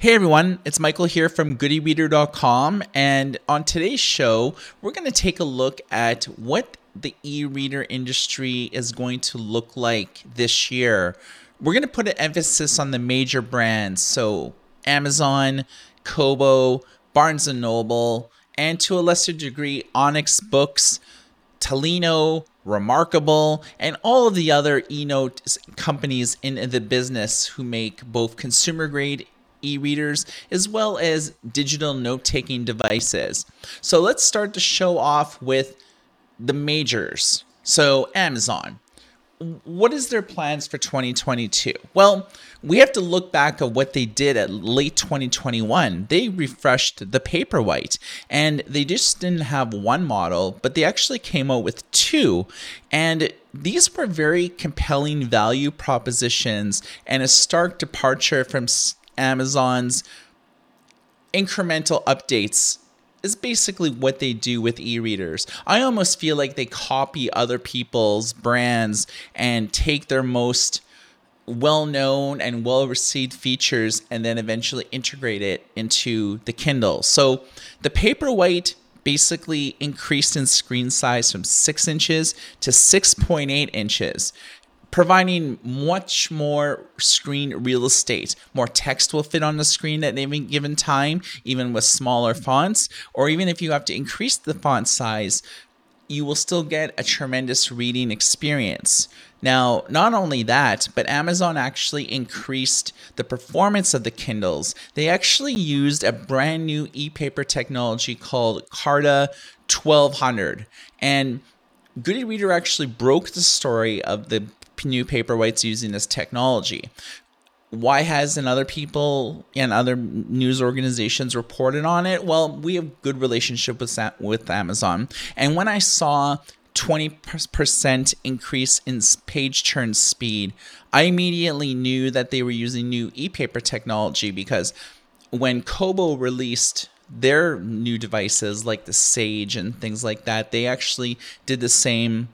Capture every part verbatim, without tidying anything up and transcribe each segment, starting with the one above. Hey everyone, it's Michael here from Goodereader dot com, and on today's show, we're going to take a look at what the e-reader industry is going to look like this year. We're going to put an emphasis on the major brands, so Amazon, Kobo, Barnes and Noble, and to a lesser degree, Onyx Boox, Tolino, Remarkable, and all of the other e-note companies in the business who make both consumer-grade e-readers as well as digital note-taking devices. So let's start the show off with the majors. So Amazon, what is their plans for twenty twenty-two? Well, we have to look back at what they did at late twenty twenty-one. They refreshed the Paperwhite, and they just didn't have one model, but they actually came out with two. And these were very compelling value propositions and a stark departure from Amazon's incremental updates is basically what they do with e-readers. I almost feel like they copy other people's brands and take their most well-known and well-received features and then eventually integrate it into the Kindle. So the Paperwhite basically increased in screen size from six inches to six point eight inches. Providing much more screen real estate. More text will fit on the screen at any given time, even with smaller fonts, or even if you have to increase the font size, you will still get a tremendous reading experience. Now, not only that, but Amazon actually increased the performance of the Kindles. They actually used a brand new e-paper technology called Carta twelve hundred, and Goodereader actually broke the story of the new Paperwhites using this technology. Why hasn't other people and other news organizations reported on it? Well, we have good relationship with with Amazon, and when I saw twenty percent increase in page turn speed, I immediately knew that they were using new e-paper technology, because when Kobo released their new devices like the Sage and things like that, they actually did the same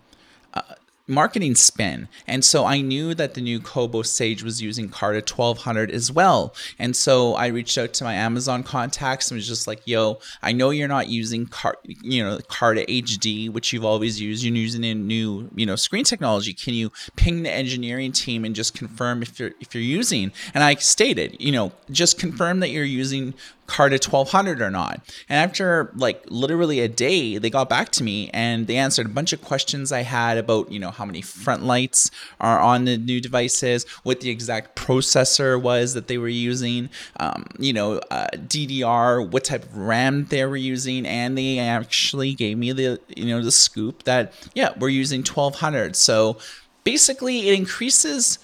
uh, marketing spin. And so I knew that the new Kobo Sage was using Carta twelve hundred as well. And so I reached out to my Amazon contacts and was just like, yo, I know you're not using Car- you know, Carta H D, which you've always used. You're using a new, you know, screen technology. Can you ping the engineering team and just confirm if you're, if you're using? And I stated, you know, just confirm that you're using Carta twelve hundred or not. And after like literally a day, they got back to me and they answered a bunch of questions I had about, you know, how many front lights are on the new devices, what the exact processor was that they were using, um, you know, uh, D D R, what type of RAM they were using. And they actually gave me the, you know, the scoop that, yeah, we're using twelve hundred. So basically it increases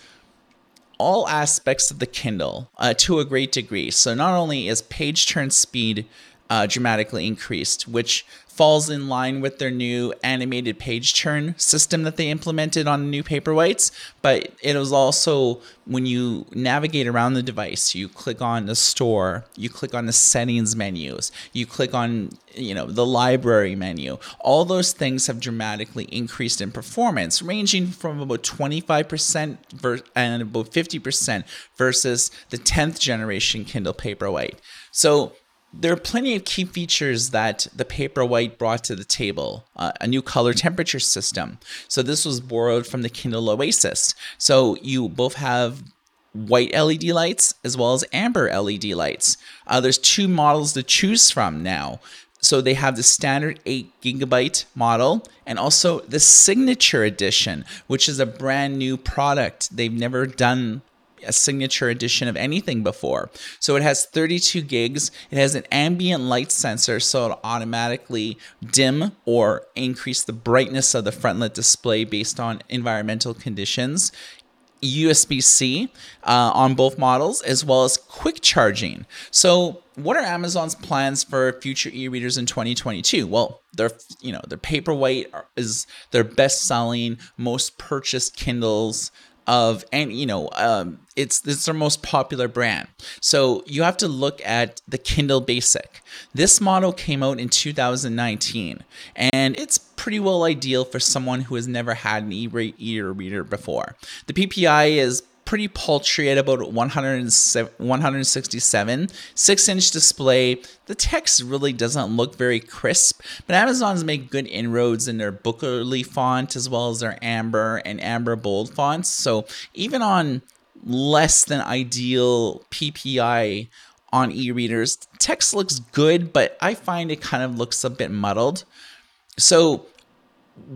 all aspects of the Kindle uh, to a great degree. So not only is page turn speed uh, dramatically increased, which falls in line with their new animated page turn system that they implemented on the new Paperwhites, but it was also when you navigate around the device, you click on the store, you click on the settings menus, you click on, you know, the library menu. All those things have dramatically increased in performance, ranging from about twenty-five percent ver- and about fifty percent versus the tenth generation Kindle Paperwhite. So there are plenty of key features that the Paperwhite brought to the table. Uh, a new color temperature system. So this was borrowed from the Kindle Oasis. So you both have white L E D lights as well as amber L E D lights. Uh, there's two models to choose from now. So they have the standard eight gigabyte model and also the Signature Edition, which is a brand new product. They've never done a signature edition of anything before. So it has thirty-two gigs. It has an ambient light sensor, so it'll automatically dim or increase the brightness of the frontlit display based on environmental conditions. U S B C uh, on both models, as well as quick charging. So what are Amazon's plans for future e-readers in twenty twenty-two? Well, their, you know, their Paperwhite is their best-selling, most purchased Kindles of, and you know, um, it's, it's their most popular brand. So you have to look at the Kindle Basic. This model came out in two thousand nineteen, and it's pretty well ideal for someone who has never had an e-reader before. The P P I is pretty paltry at about one hundred sixty-seven. six inch display. The text really doesn't look very crisp, but Amazon's made good inroads in their Bookerly font as well as their Amber and Amber Bold fonts. So even on less than ideal P P I on e-readers, text looks good, but I find it kind of looks a bit muddled. So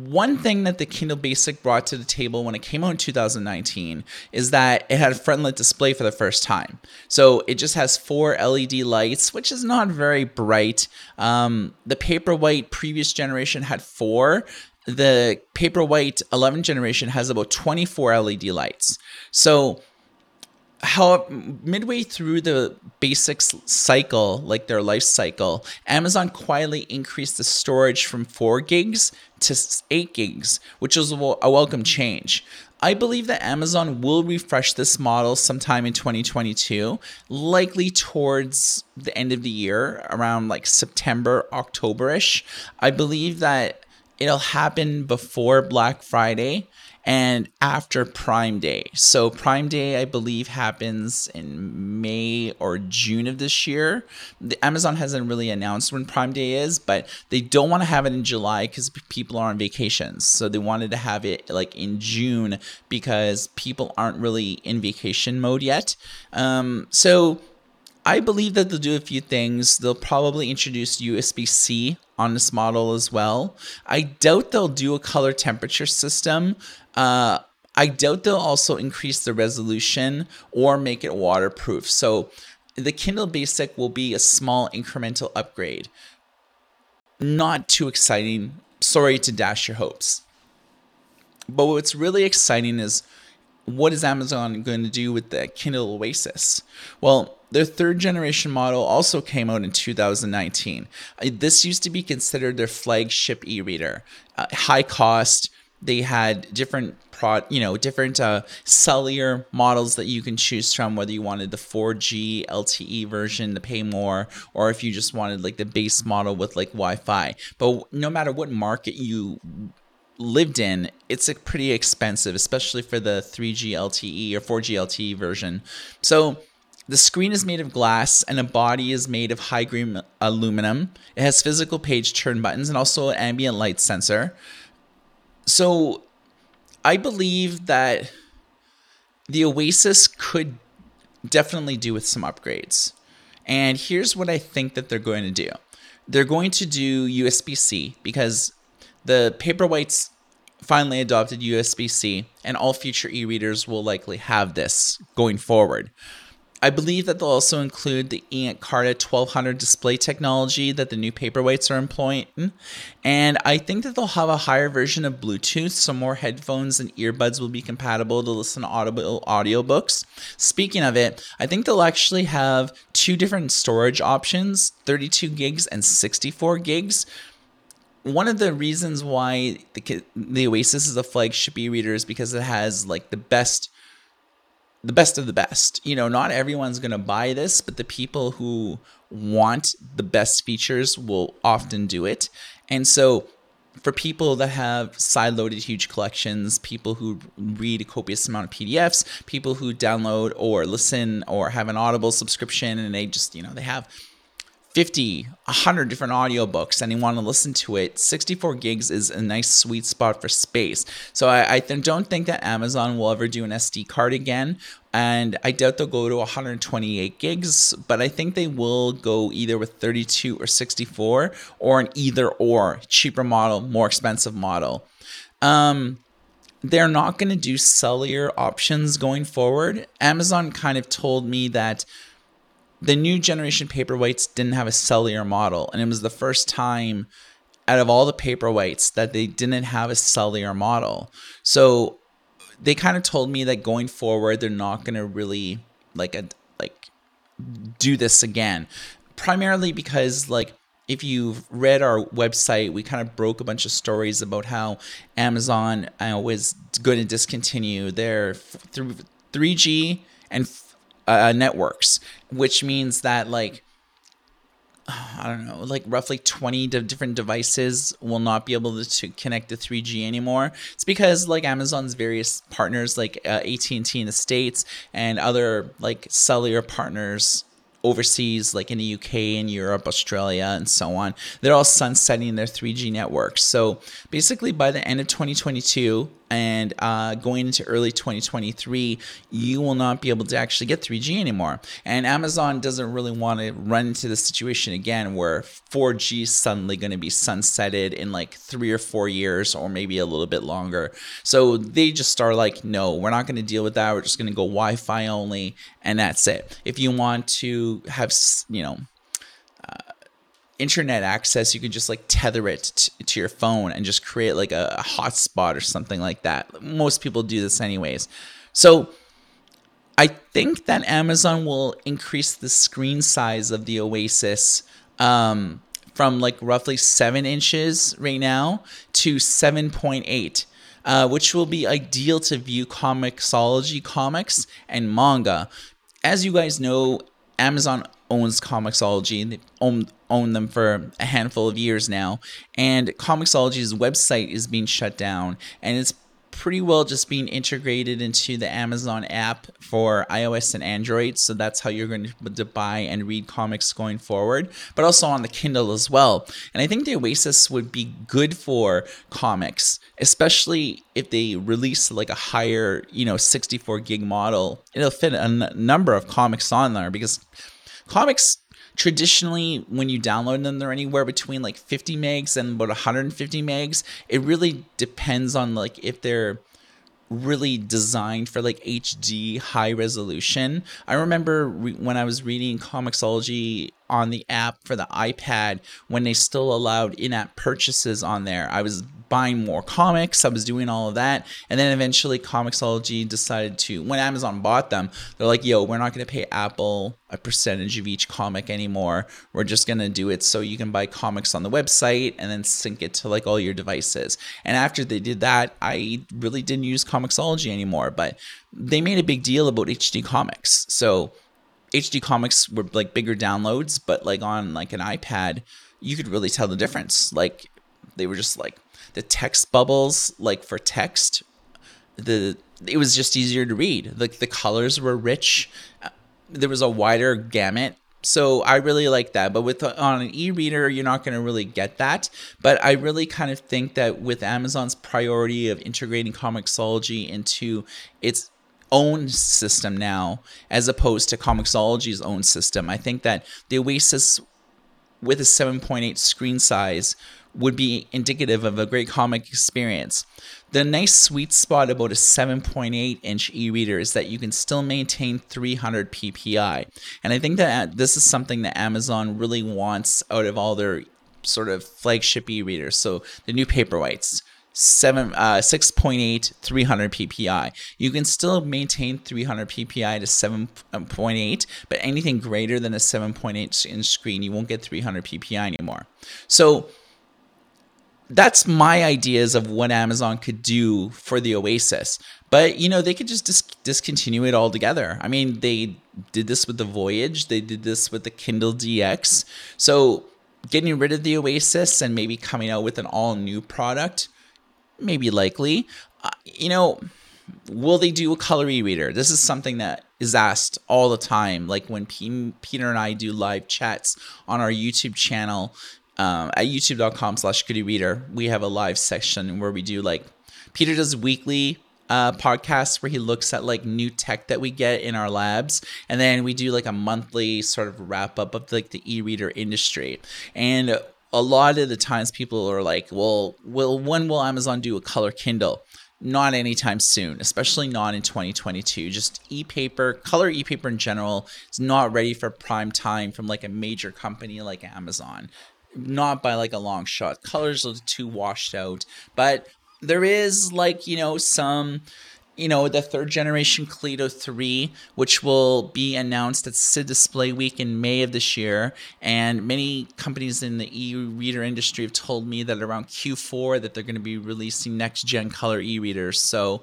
one thing that the Kindle Basic brought to the table when it came out in two thousand nineteen is that it had a front-lit display for the first time. So it just has four L E D lights, which is not very bright. Um, the Paperwhite previous generation had four. The Paperwhite eleventh generation has about twenty-four L E D lights. So how midway through the basic cycle, like their life cycle, Amazon quietly increased the storage from four gigs to eight gigs, which was a welcome change. I believe that Amazon will refresh this model sometime in twenty twenty-two, likely towards the end of the year, around like September, October-ish. I believe that it'll happen before Black Friday and after Prime Day. So Prime Day, I believe, happens in May or June of this year. The Amazon hasn't really announced when Prime Day is, but they don't want to have it in July because people are on vacations. So they wanted to have it like in June because people aren't really in vacation mode yet. Um, so I believe that they'll do a few things. They'll probably introduce U S B C on this model as well. I doubt they'll do a color temperature system. Uh, I doubt they'll also increase the resolution or make it waterproof. So the Kindle Basic will be a small incremental upgrade. Not too exciting. Sorry to dash your hopes. But what's really exciting is, what is Amazon going to do with the Kindle Oasis? Well, their third generation model also came out in two thousand nineteen. This used to be considered their flagship e-reader. Uh, high cost. They had different pro, you know, different uh, cellular models that you can choose from, whether you wanted the four G L T E version to pay more, or if you just wanted like the base model with like Wi-Fi. But no matter what market you lived in, it's a pretty expensive, especially for the three G L T E or four G L T E version. So the screen is made of glass and the body is made of high green aluminum. It has physical page turn buttons and also an ambient light sensor. So I believe that the Oasis could definitely do with some upgrades. And here's what I think that they're going to do. They're going to do U S B C because the Paperwhite's finally adopted U S B C, and all future e-readers will likely have this going forward. I believe that they'll also include the E Ink Carta twelve hundred display technology that the new Paperwhites are employing. And I think that they'll have a higher version of Bluetooth, so more headphones and earbuds will be compatible to listen to audible audiobooks. Speaking of it, I think they'll actually have two different storage options, thirty-two gigs and sixty-four gigs. One of the reasons why the, the Oasis is a flagship e-reader is because it has like the best the best of the best. You know, not everyone's going to buy this, but the people who want the best features will often do it. And so for people that have side-loaded huge collections, people who read a copious amount of P D Fs, people who download or listen or have an Audible subscription and they just, you know, they have fifty, one hundred different audiobooks and you want to listen to it, sixty-four gigs is a nice sweet spot for space. So I, I th- don't think that Amazon will ever do an S D card again. And I doubt they'll go to one hundred twenty-eight gigs, but I think they will go either with thirty-two or sixty-four, or an either or, cheaper model, more expensive model. Um, They're not going to do cellular options going forward. Amazon kind of told me that the new generation Paperwhites didn't have a cellular model, and it was the first time out of all the Paperwhites that they didn't have a cellular model. So they kind of told me that going forward, they're not going to really like a, like do this again, primarily because like if you've read our website, we kind of broke a bunch of stories about how Amazon uh, was going to discontinue their three G and Uh, networks, which means that like I don't know, like roughly twenty different devices will not be able to connect to three G anymore. It's because like Amazon's various partners, like uh, A T and T in the States and other like cellular partners overseas, like in the U K and Europe, Australia, and so on, they're all sunsetting their three G networks. So basically by the end of twenty twenty-two and uh, going into early twenty twenty-three, you will not be able to actually get three G anymore. And Amazon doesn't really want to run into this situation again where four G is suddenly going to be sunsetted in like three or four years or maybe a little bit longer. So they just are like, no, we're not going to deal with that. We're just going to go Wi-Fi only, and that's it. If you want to have, you know, uh, internet access, you could just like tether it t- to your phone and just create like a, a hotspot or something like that. Most people do this anyways. So I think that Amazon will increase the screen size of the Oasis um, from like roughly seven inches right now to seven point eight. Uh, which will be ideal to view Comixology comics and manga. As you guys know, Amazon owns Comixology. They own, own them for a handful of years now. And Comixology's website is being shut down. And it's pretty well just being integrated into the Amazon app for iOS and Android. So that's how you're going to be able to buy and read comics going forward, but also on the Kindle as well. And I think the Oasis would be good for comics, especially if they release like a higher, you know, sixty-four gig model. It'll fit a n- number of comics on there, because comics traditionally, when you download them, they're anywhere between like fifty megs and about one hundred fifty megs. It really depends on like if they're really designed for like H D high resolution. I remember re- when I was reading Comixology on the app for the iPad, when they still allowed in-app purchases on there, I was buying more comics, I was doing all of that. And then eventually Comixology decided to, when Amazon bought them, they're like, yo, we're not gonna pay Apple a percentage of each comic anymore. We're just gonna do it so you can buy comics on the website and then sync it to like all your devices. And after they did that, I really didn't use Comixology anymore, but they made a big deal about H D comics. So H D comics were like bigger downloads, but like on like an iPad, you could really tell the difference. Like they were just like, the text bubbles, like for text, the it was just easier to read. Like the colors were rich. There was a wider gamut. So I really like that. But with on an e-reader, you're not going to really get that. But I really kind of think that with Amazon's priority of integrating Comixology into its own system now, as opposed to Comixology's own system, I think that the Oasis with a seven point eight screen size would be indicative of a great comic experience. The nice sweet spot about a seven point eight inch e-reader is that you can still maintain three hundred p p i. And I think that this is something that Amazon really wants out of all their sort of flagship e-readers. So the new Paperwhites, seven, uh, six point eight, three hundred p p i. You can still maintain three hundred p p i to seven point eight, but anything greater than a seven point eight inch screen, you won't get three hundred p p i anymore. So that's my ideas of what Amazon could do for the Oasis. But, you know, they could just dis- discontinue it altogether. I mean, they did this with the Voyage. They did this with the Kindle D X. So getting rid of the Oasis and maybe coming out with an all-new product, maybe likely. Uh, you know, will they do a color e-reader? This is something that is asked all the time. Like when P- Peter and I do live chats on our YouTube channel, Um, at youtube.com slash Goodereader, we have a live section where we do like, Peter does weekly uh, podcasts where he looks at like new tech that we get in our labs. And then we do like a monthly sort of wrap up of like the e-reader industry. And a lot of the times people are like, well, well when will Amazon do a color Kindle? Not anytime soon, especially not in twenty twenty-two. Just e-paper, color e-paper in general, is not ready for prime time from like a major company like Amazon. Not by like a long shot. Colors are too washed out, but there is like, you know, some, you know, the third generation Kaleido three, which will be announced at S I D Display Week in May of this year. And many companies in the e-reader industry have told me that around Q four that they're going to be releasing next gen color e-readers. So,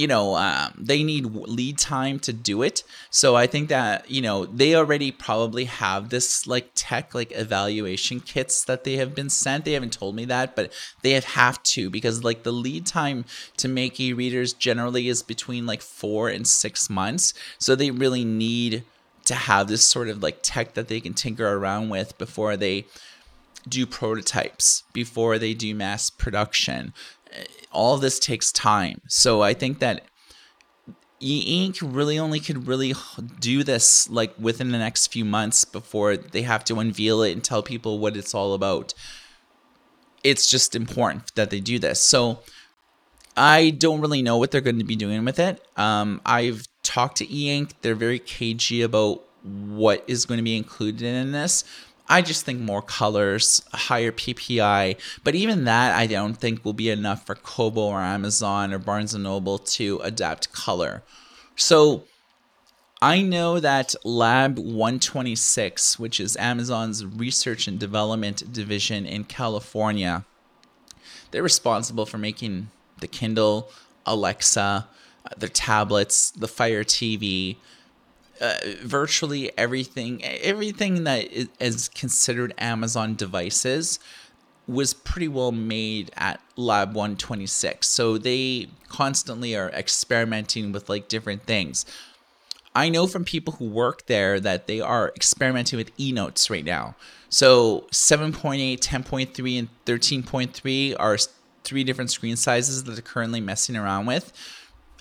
you know, um, they need lead time to do it. So I think that, you know, they already probably have this like tech, like evaluation kits that they have been sent. They haven't told me that, but they have have to, because like the lead time to make e-readers generally is between like four and six months. So they really need to have this sort of like tech that they can tinker around with before they do prototypes, before they do mass production. All this takes time. So I think that E Ink really only could really do this like within the next few months before they have to unveil it and tell people what it's all about. It's just important that they do this. So I don't really know what they're going to be doing with it. Um, I've talked to E Ink. They're very cagey about what is going to be included in this. I just think more colors, higher P P I, but even that I don't think will be enough for Kobo or Amazon or Barnes and Noble to adapt color. So I know that Lab one twenty-six, which is Amazon's research and development division in California, they're responsible for making the Kindle, Alexa, their tablets, the Fire T V, Uh, virtually everything, everything that is considered Amazon devices was pretty well made at Lab one twenty-six. So they constantly are experimenting with like different things. I know from people who work there that they are experimenting with eNotes right now. So seven point eight, ten point three, and thirteen point three are three different screen sizes that they're currently messing around with.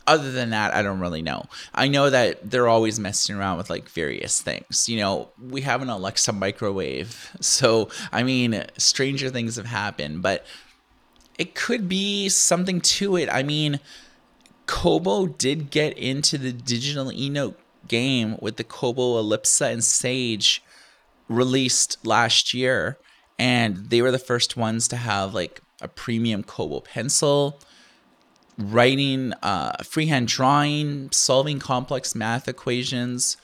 Other than that, I don't really know. I know that they're always messing around with like various things. You know, we have an Alexa microwave. So, I mean, stranger things have happened, but it could be something to it. I mean, Kobo did get into the digital eNote game with the Kobo Elipsa and Sage released last year. And they were the first ones to have like a premium Kobo pencil, writing, uh, freehand drawing, solving complex math equations.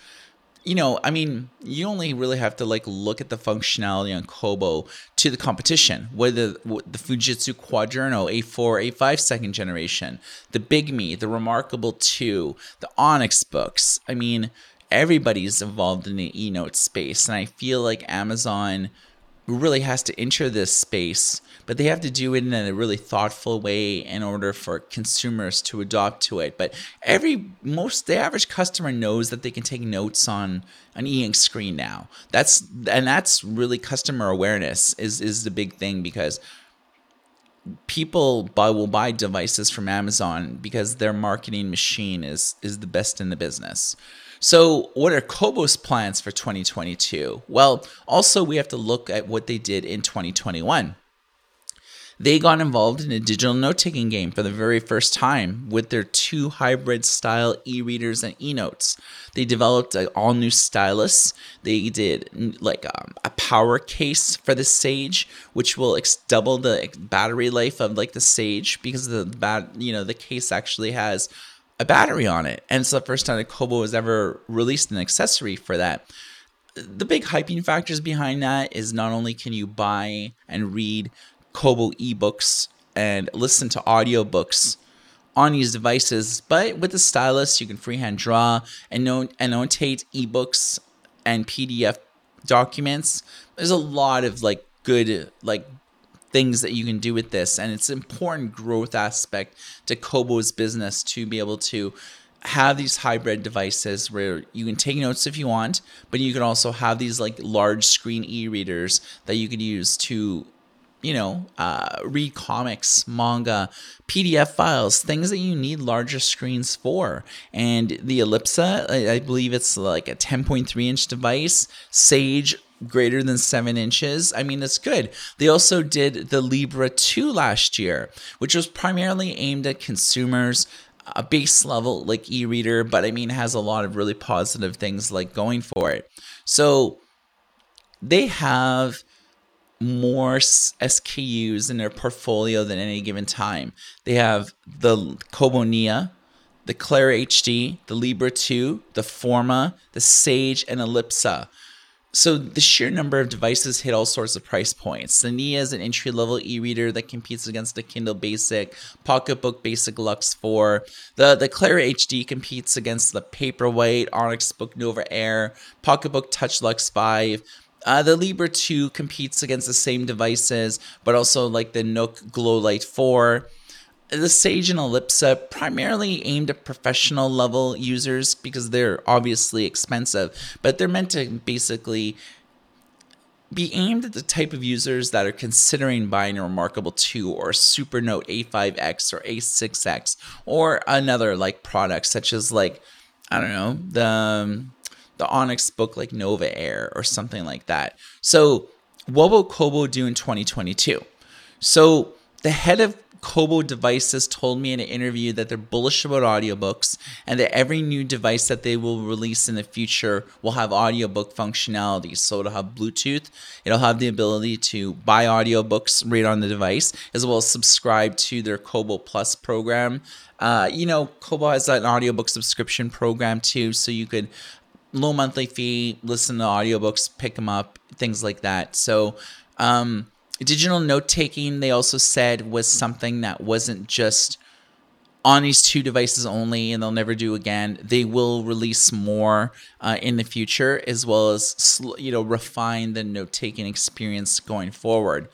You know, I mean, you only really have to like look at the functionality on Kobo to the competition, whether the, the Fujitsu Quaderno A four, A five second generation, the Bigme, the Remarkable two, the Onyx Boox. I mean, everybody's involved in the eNote space. And I feel like Amazon really has to enter this space, but they have to do it in a really thoughtful way in order for consumers to adopt to it. But every most the average customer knows that they can take notes on an e-ink screen now. That's and that's really customer awareness is is the big thing, because people buy will buy devices from Amazon because their marketing machine is is the best in the business. So what are Kobo's plans for twenty twenty-two? Well, also we have to look at what they did in twenty twenty-one. They got involved in a digital note-taking game for the very first time with their two hybrid-style e-readers and e-notes. They developed an all-new stylus. They did like um, a power case for the Sage, which will ex- double the battery life of like the Sage, because the bat- you know the case actually has a battery on it. And it's the first time that Kobo has ever released an accessory for that. The big hyping factors behind that is not only can you buy and read Kobo ebooks and listen to audiobooks on these devices, but with the stylus, you can freehand draw and note, annotate ebooks and P D F documents. There's a lot of like good, like things that you can do with this, and it's an important growth aspect to Kobo's business to be able to have these hybrid devices where you can take notes if you want, but you can also have these like large screen e-readers that you could use to, you know, uh, read comics, manga, P D F files, things that you need larger screens for. And the Elipsa, I, I believe it's like a ten point three inch device, Sage greater than seven inches. I mean, that's good. They also did the Libra two last year, which was primarily aimed at consumers, a base level like e-reader, but I mean, has a lot of really positive things like going for it. So they have more S K Us in their portfolio than any given time. They have the Kobo Nia, the Clara H D, the Libra two, the Forma, the Sage, and Elipsa. So the sheer number of devices hit all sorts of price points. The Nia is an entry-level e-reader that competes against the Kindle Basic, Pocketbook Basic Lux four. The, the Clara H D competes against the Paperwhite, Onyx Boox Nova Air, Pocketbook Touch Lux five. Uh, the Libra two competes against the same devices, but also like the Nook Glowlight four. The Sage and Elipsa primarily aimed at professional level users because they're obviously expensive, but they're meant to basically be aimed at the type of users that are considering buying a Remarkable two or a Supernote A five X or A six X or another like product such as like, I don't know, the, um, the Onyx Boox like Nova Air or something like that. So what will Kobo do in twenty twenty-two? So the head of Kobo Devices told me in an interview that they're bullish about audiobooks and that every new device that they will release in the future will have audiobook functionality. So it'll have Bluetooth, it'll have the ability to buy audiobooks right on the device, as well as subscribe to their Kobo Plus program. Uh, you know, Kobo has an audiobook subscription program too, so you could low monthly fee, listen to audiobooks, pick them up, things like that. So, um, digital note-taking, they also said, was something that wasn't just on these two devices only and they'll never do again. They will release more uh, in the future, as well as, you know, refine the note-taking experience going forward.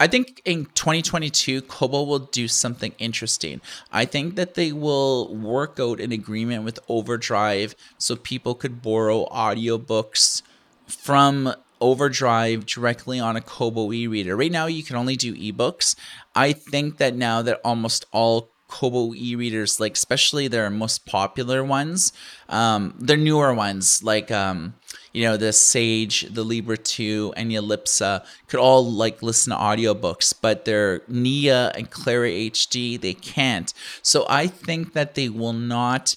I think in twenty twenty-two, Kobo will do something interesting. I think that they will work out an agreement with Overdrive so people could borrow audiobooks from Overdrive directly on a Kobo e-reader. Right now, you can only do ebooks. I think that now that almost all Kobo e-readers, like especially their most popular ones, um, their newer ones, like um, you know, the Sage, the Libra two, and the Elipsa, could all like listen to audiobooks, but their Nia and Clara H D, they can't. So I think that they will not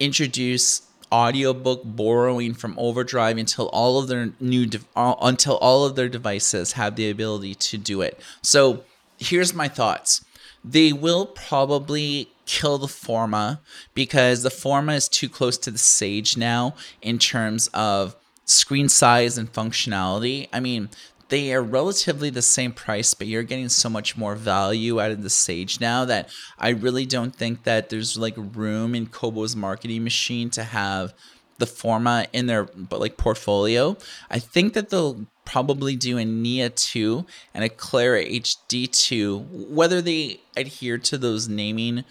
introduce audiobook borrowing from Overdrive until all of their new de- uh, until all of their devices have the ability to do it. So here's my thoughts. They will probably kill the Forma because the Forma is too close to the Sage now in terms of screen size and functionality. I mean, they are relatively the same price, but you're getting so much more value out of the Sage now that I really don't think that there's like room in Kobo's marketing machine to have the Forma in their but like portfolio. I think that they'll probably do a Nia two and a Clara H D two, whether they adhere to those naming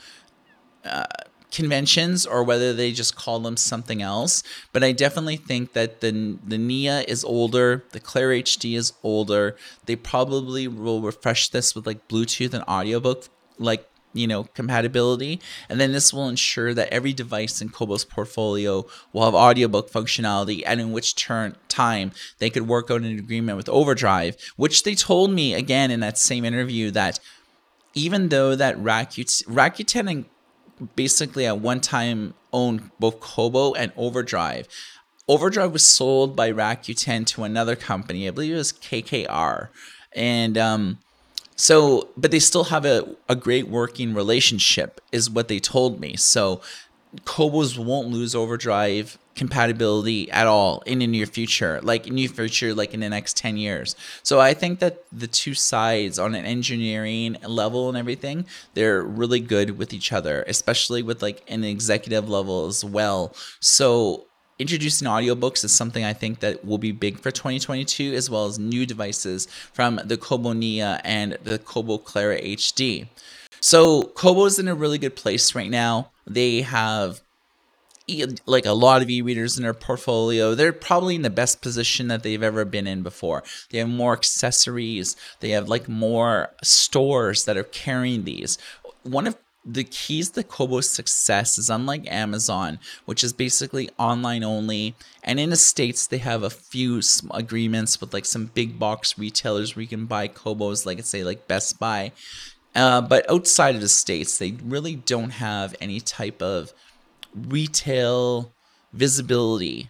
uh, conventions or whether they just call them something else. But I definitely think that the the Nia is older, the Clara H D is older. They probably will refresh this with like Bluetooth and audiobook like, you know, compatibility. And then this will ensure that every device in Kobo's portfolio will have audiobook functionality, and in which turn time they could work out an agreement with Overdrive, which they told me again in that same interview that even though that Rakuten, Rakuten and basically at one time owned both Kobo and Overdrive. Overdrive was sold by Rakuten to another company. I believe it was K K R. And um, so, but they still have a, a great working relationship is what they told me. So Kobo's won't lose Overdrive compatibility at all in the near future, like in the future, like in the next ten years. So I think that the two sides on an engineering level and everything, they're really good with each other, especially with like an executive level as well. So introducing audiobooks is something I think that will be big for twenty twenty-two, as well as new devices from the Kobo Nia and the Kobo Clara H D. So Kobo's in a really good place right now. They have like a lot of e-readers in their portfolio. They're probably in the best position that they've ever been in before. They have more accessories. They have like more stores that are carrying these. One of the keys to Kobo's success is unlike Amazon, which is basically online only. And in the States, they have a few agreements with like some big box retailers where you can buy Kobo's, like say like Best Buy. Uh, but outside of the States, they really don't have any type of retail visibility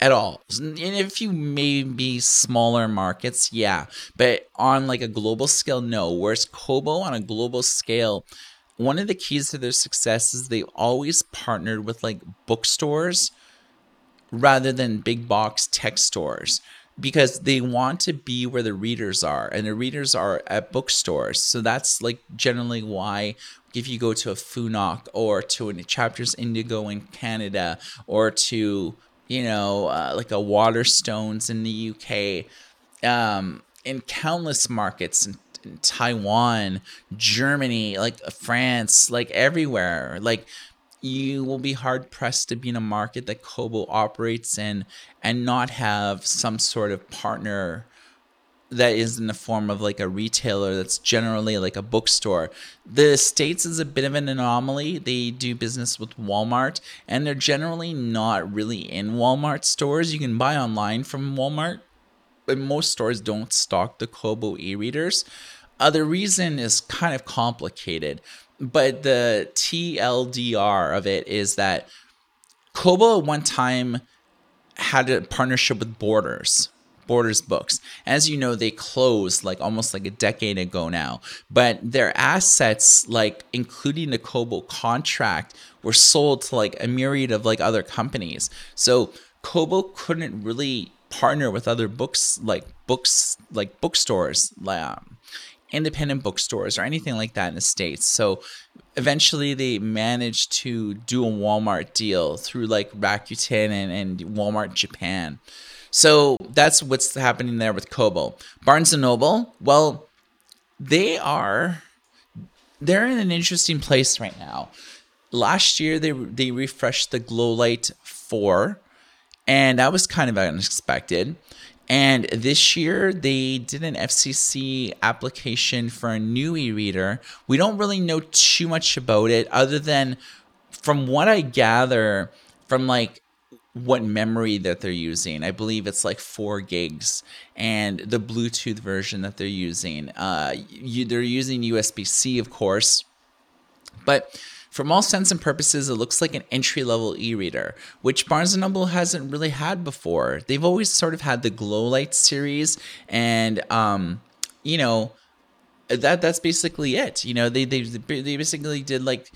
at all. And if you maybe smaller markets, yeah. But on like a global scale, no. Whereas Kobo on a global scale, one of the keys to their success is they've always partnered with like bookstores rather than big box tech stores, because they want to be where the readers are, and the readers are at bookstores. So that's like generally why if you go to a Funok or to a Chapters Indigo in Canada, or to, you know, uh, like a Waterstones in the U K, um, in countless markets in, in Taiwan, Germany, like France, like everywhere, like you will be hard pressed to be in a market that Kobo operates in and not have some sort of partner that is in the form of like a retailer that's generally like a bookstore. The States is a bit of an anomaly. They do business with Walmart, and they're generally not really in Walmart stores. You can buy online from Walmart, but most stores don't stock the Kobo e-readers. Uh, the reason is kind of complicated, but the T L D R of it is that Kobo at one time had a partnership with Borders, Borders Books. As you know, they closed like almost like a decade ago now, but their assets, like including the Kobo contract, were sold to like a myriad of like other companies. So Kobo couldn't really partner with other books, like books, like bookstores, um, independent bookstores or anything like that in the States. So eventually they managed to do a Walmart deal through like Rakuten and, and Walmart Japan. So that's what's happening there with Kobo. Barnes and Noble, well, they are, they're in an interesting place right now. Last year, they they refreshed the Glowlight four, and that was kind of unexpected. And this year, they did an F C C application for a new e-reader. We don't really know too much about it, other than from what I gather from like what memory that they're using. I believe it's like four gigs, and the Bluetooth version that they're using. Uh, you, they're using U S B C, of course, but from all sense and purposes, it looks like an entry-level e-reader, which Barnes and Noble hasn't really had before. They've always sort of had the Glowlight series, and um, you know, that that's basically it. You know, they they they basically did like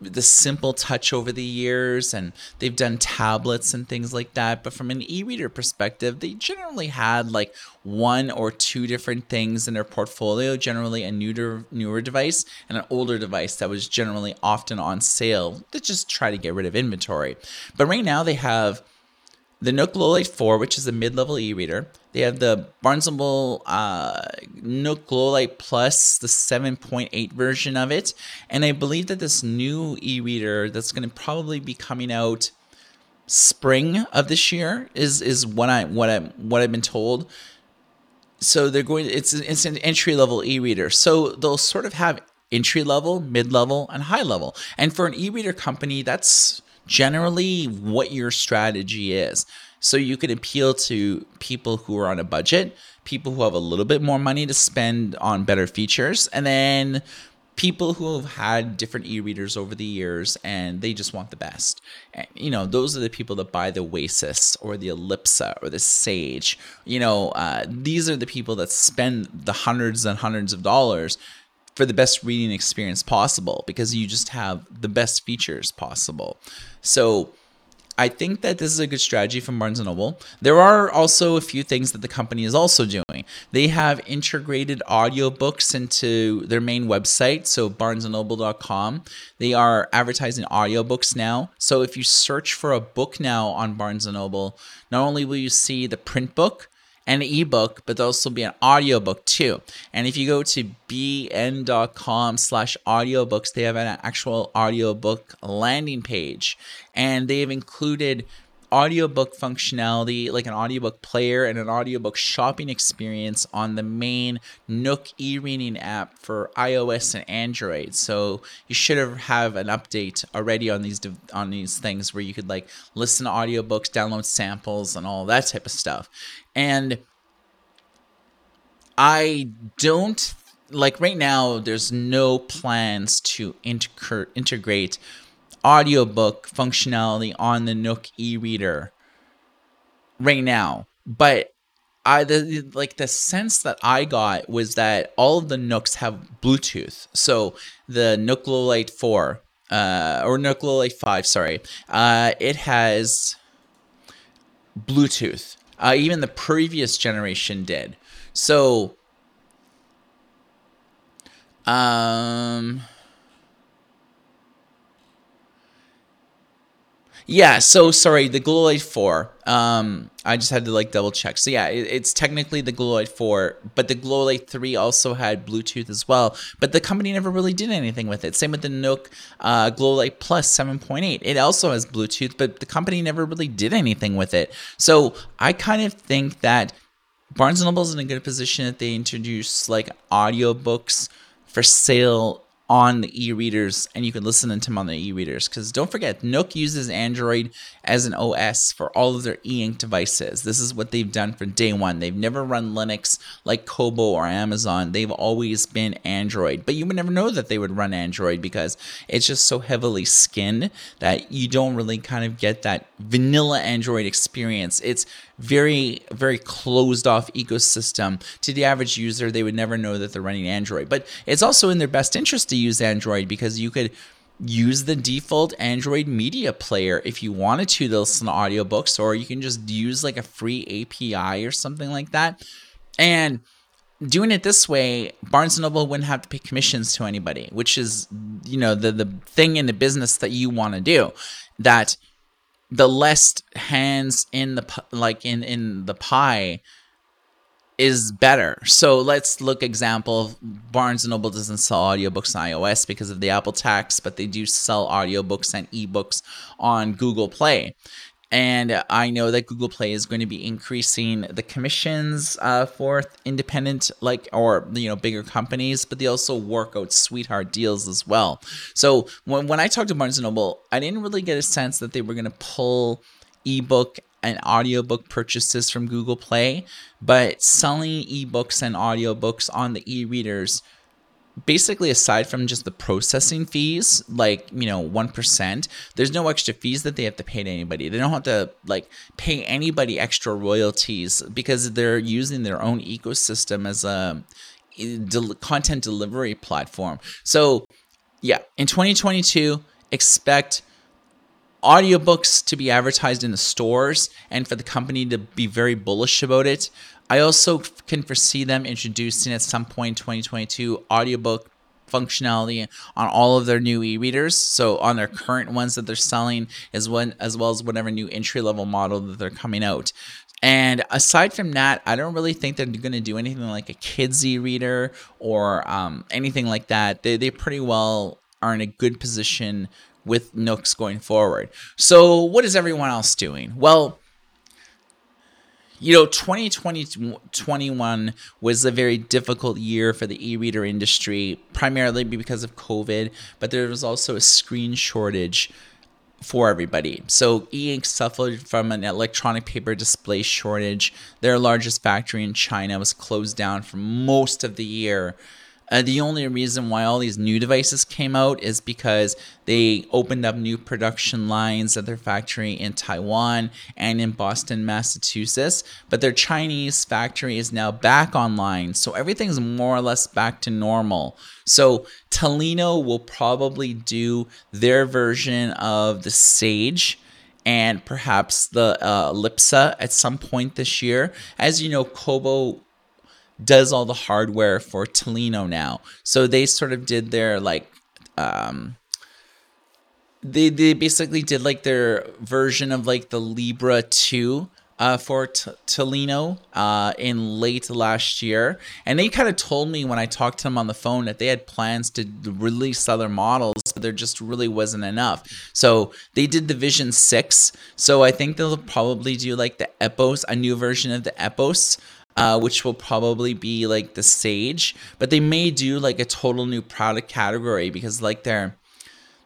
the Simple Touch over the years, and they've done tablets and things like that. But from an e-reader perspective, they generally had like one or two different things in their portfolio, generally a newer, newer device and an older device that was generally often on sale to just try to get rid of inventory. But right now they have the Nook Glowlight four, which is a mid-level e-reader. They have the Barnes and Noble uh, Nook Glowlight Plus, the seven point eight version of it. And I believe that this new e-reader that's going to probably be coming out spring of this year is is what I what I what I've been told. So they're going. It's it's an entry level e-reader. So they'll sort of have entry level, mid level, and high level. And for an e-reader company, that's generally what your strategy is. So you can appeal to people who are on a budget, people who have a little bit more money to spend on better features, and then people who have had different e-readers over the years and they just want the best. And, you know, those are the people that buy the Oasis or the Elipsa or the Sage. You know, uh, these are the people that spend the hundreds and hundreds of dollars for the best reading experience possible, because you just have the best features possible. So I think that this is a good strategy from Barnes and Noble. There are also a few things that the company is also doing. They have integrated audiobooks into their main website, so barnes and noble dot com. They are advertising audiobooks now. So if you search for a book now on Barnes and Noble, not only will you see the print book and an ebook, but there'll also be an audiobook too. And if you go to b n dot com slash audiobooks, they have an actual audiobook landing page. And they have included audiobook functionality, like an audiobook player and an audiobook shopping experience on the main Nook e-reading app for iOS and Android. So you should have an update already on these on these things where you could like listen to audiobooks, download samples, and all that type of stuff. And I don't like right now, there's no plans to inter- integrate audiobook functionality on the Nook e-reader right now, but I the, like the sense that I got was that all of the Nooks have Bluetooth. So the Nook Glowlight four, uh, or Nook Glowlight five, sorry, uh, it has Bluetooth. Uh, even the previous generation did. So, um, yeah, so sorry, the Glowlight four. Um, I just had to like double check. So yeah, it, it's technically the Glowlight four, but the Glowlight three also had Bluetooth as well. But the company never really did anything with it. Same with the Nook uh, Glowlight Plus seven point eight. It also has Bluetooth, but the company never really did anything with it. So I kind of think that Barnes and Noble's in a good position that they introduce like audiobooks for sale on the e-readers, and you can listen to them on the e-readers, because don't forget, Nook uses Android as an O S for all of their E Ink devices. This is what they've done for day one. They've never run Linux like Kobo or Amazon. They've always been Android, but you would never know that they would run Android because it's just so heavily skinned that you don't really kind of get that vanilla Android experience. It's very, very closed off ecosystem. To the average user, they would never know that they're running Android, but it's also in their best interest to use Android because you could use the default Android media player if you wanted to, to listen to audiobooks, or you can just use like a free A P I or something like that. And doing it this way, Barnes and Noble wouldn't have to pay commissions to anybody, which is, you know, the, the thing in the business that you want to do, that the less hands in the, like in, in the pie is better. So let's look example, Barnes and Noble doesn't sell audiobooks on iOS because of the Apple tax, but they do sell audiobooks and ebooks on Google Play. And I know that Google Play is going to be increasing the commissions uh, for independent, like, or, you know, bigger companies, but they also work out sweetheart deals as well. So when, when I talked to Barnes and Noble, I didn't really get a sense that they were going to pull ebook and audiobook purchases from Google Play, but selling ebooks and audiobooks on the e-readers, basically aside from just the processing fees, like, you know, one percent, there's no extra fees that they have to pay to anybody. They don't have to like pay anybody extra royalties because they're using their own ecosystem as a content delivery platform. So yeah, in twenty twenty-two, expect audiobooks to be advertised in the stores and for the company to be very bullish about it. I also can foresee them introducing at some point in twenty twenty-two audiobook functionality on all of their new e-readers. So on their current ones that they're selling, as well as well as whatever new entry-level model that they're coming out. And aside from that, I don't really think they're going to do anything like a kids e-reader or um, anything like that. They, they pretty well are in a good position with Nooks going forward. So what is everyone else doing? Well, you know, twenty twenty-one was a very difficult year for the e-reader industry, primarily because of COVID, but there was also a screen shortage for everybody. So E Ink suffered from an electronic paper display shortage. Their largest factory in China was closed down for most of the year. Uh, the only reason why all these new devices came out is because they opened up new production lines at their factory in Taiwan and in Boston, Massachusetts. But their Chinese factory is now back online, so everything's more or less back to normal. So Tolino will probably do their version of the Sage and perhaps the uh, Elipsa at some point this year. As you know, Kobo does all the hardware for Tolino now. So they sort of did their like, um, they, they basically did like their version of like the Libra two uh, for t- Tolino uh, in late last year. And they kind of told me when I talked to them on the phone that they had plans to release other models, but there just really wasn't enough. So they did the Vision six. So I think they'll probably do like the Epos, a new version of the Epos, Uh, which will probably be like the Sage, but they may do like a total new product category because like they're,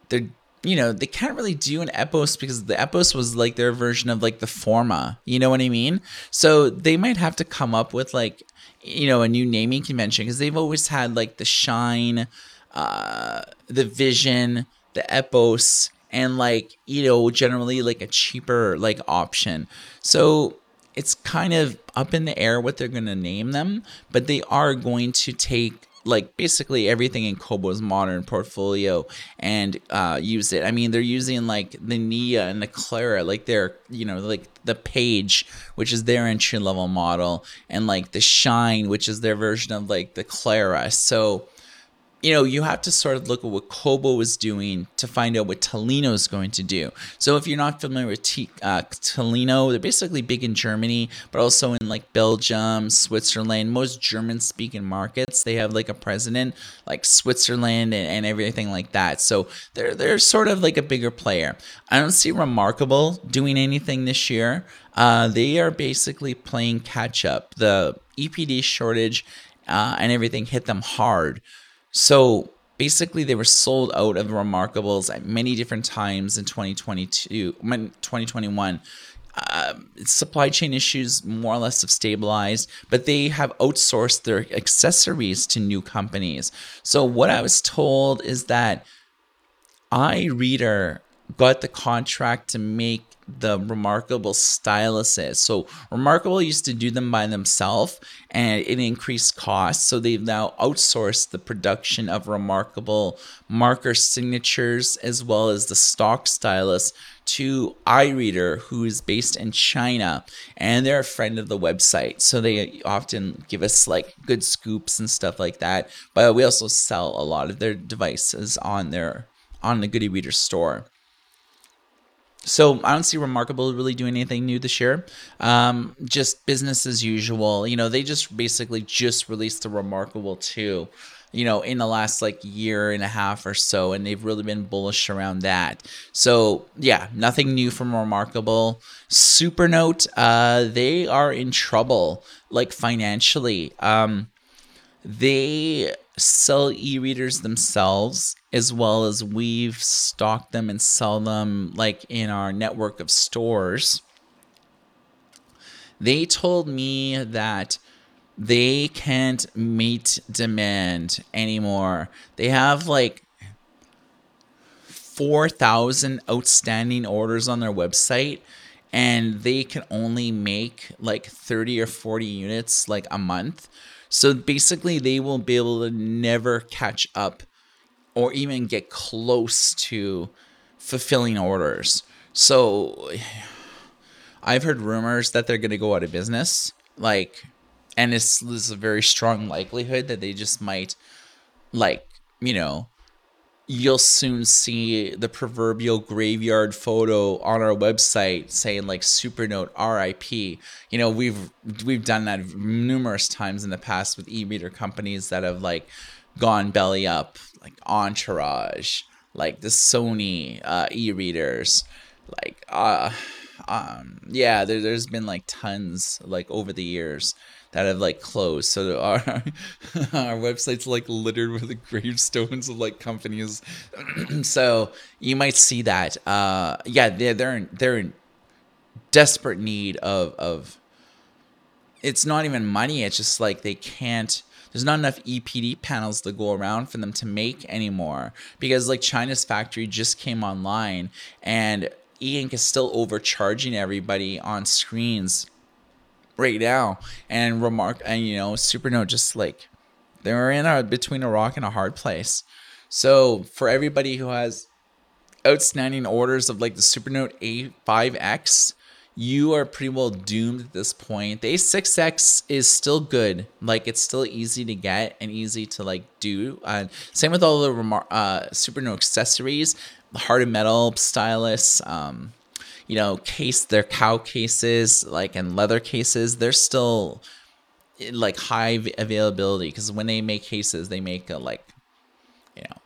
they're, you know, they can't really do an Epos because the Epos was like their version of like the Forma, you know what I mean? So they might have to come up with like, you know, a new naming convention because they've always had like the Shine, uh, the Vision, the Epos, and like, you know, generally like a cheaper like option. So it's kind of up in the air what they're going to name them, but they are going to take like basically everything in Kobo's modern portfolio and uh, use it. I mean, they're using like the Nia and the Clara, like they're, you know, like the Page, which is their entry level model, and like the Shine, which is their version of like the Clara. So, you know, you have to sort of look at what Kobo is doing to find out what Tolino is going to do. So if you're not familiar with T- uh, Tolino, they're basically big in Germany, but also in like Belgium, Switzerland, most German-speaking markets. They have like a president, like Switzerland and, and everything like that. So they're they're sort of like a bigger player. I don't see Remarkable doing anything this year. Uh, they are basically playing catch-up. The E P D shortage uh, and everything hit them hard. So basically they were sold out of Remarkables at many different times in twenty twenty-two, twenty twenty-one. Uh, supply chain issues more or less have stabilized, but they have outsourced their accessories to new companies. So what I was told is that iReader got the contract to make the Remarkable styluses. So Remarkable used to do them by themselves and it increased costs. So they've now outsourced the production of Remarkable marker signatures as well as the stock stylus to iReader, who is based in China, and they're a friend of the website. So they often give us like good scoops and stuff like that. But we also sell a lot of their devices on their on the Goodereader store. So I don't see Remarkable really doing anything new this year. Um, just business as usual. You know, they just basically just released the Remarkable two, you know, in the last like year and a half or so, and they've really been bullish around that. So yeah, nothing new from Remarkable. Supernote, uh, they are in trouble, like financially. Um, they sell e-readers themselves, as well as we've stocked them and sell them like in our network of stores. They told me that they can't meet demand anymore. They have like four thousand outstanding orders on their website, and they can only make like thirty or forty units like a month. So basically they will be able to never catch up or even get close to fulfilling orders. So I've heard rumors that they're going to go out of business. Like, and it's, this is a very strong likelihood that they just might, like, you know, you'll soon see the proverbial graveyard photo on our website saying like Supernote R I P. You know, we've we've done that numerous times in the past with e-reader companies that have like gone belly up, like Entourage, like the Sony uh, e-readers, like uh, um, yeah, there, there's been like tons like over the years that have like closed. So our our website's like littered with the gravestones of like companies. So you might see that. Uh, yeah, they're they're in, they're in desperate need of of. It's not even money. It's just like they can't. There's not enough E P D panels to go around for them to make anymore, because like China's factory just came online and E Ink is still overcharging everybody on screens right now. And remark and you know Supernote just like they're in a between a rock and a hard place. So for everybody who has outstanding orders of like the Supernote A five X, you are pretty well doomed at this point. The A six X is still good, like it's still easy to get and easy to like do. Uh, same with all the remar- uh, Supernote accessories, the hard and metal stylus, um, you know, case, their cow cases, like, and leather cases, they're still like high availability, because when they make cases, they make a, like, you know,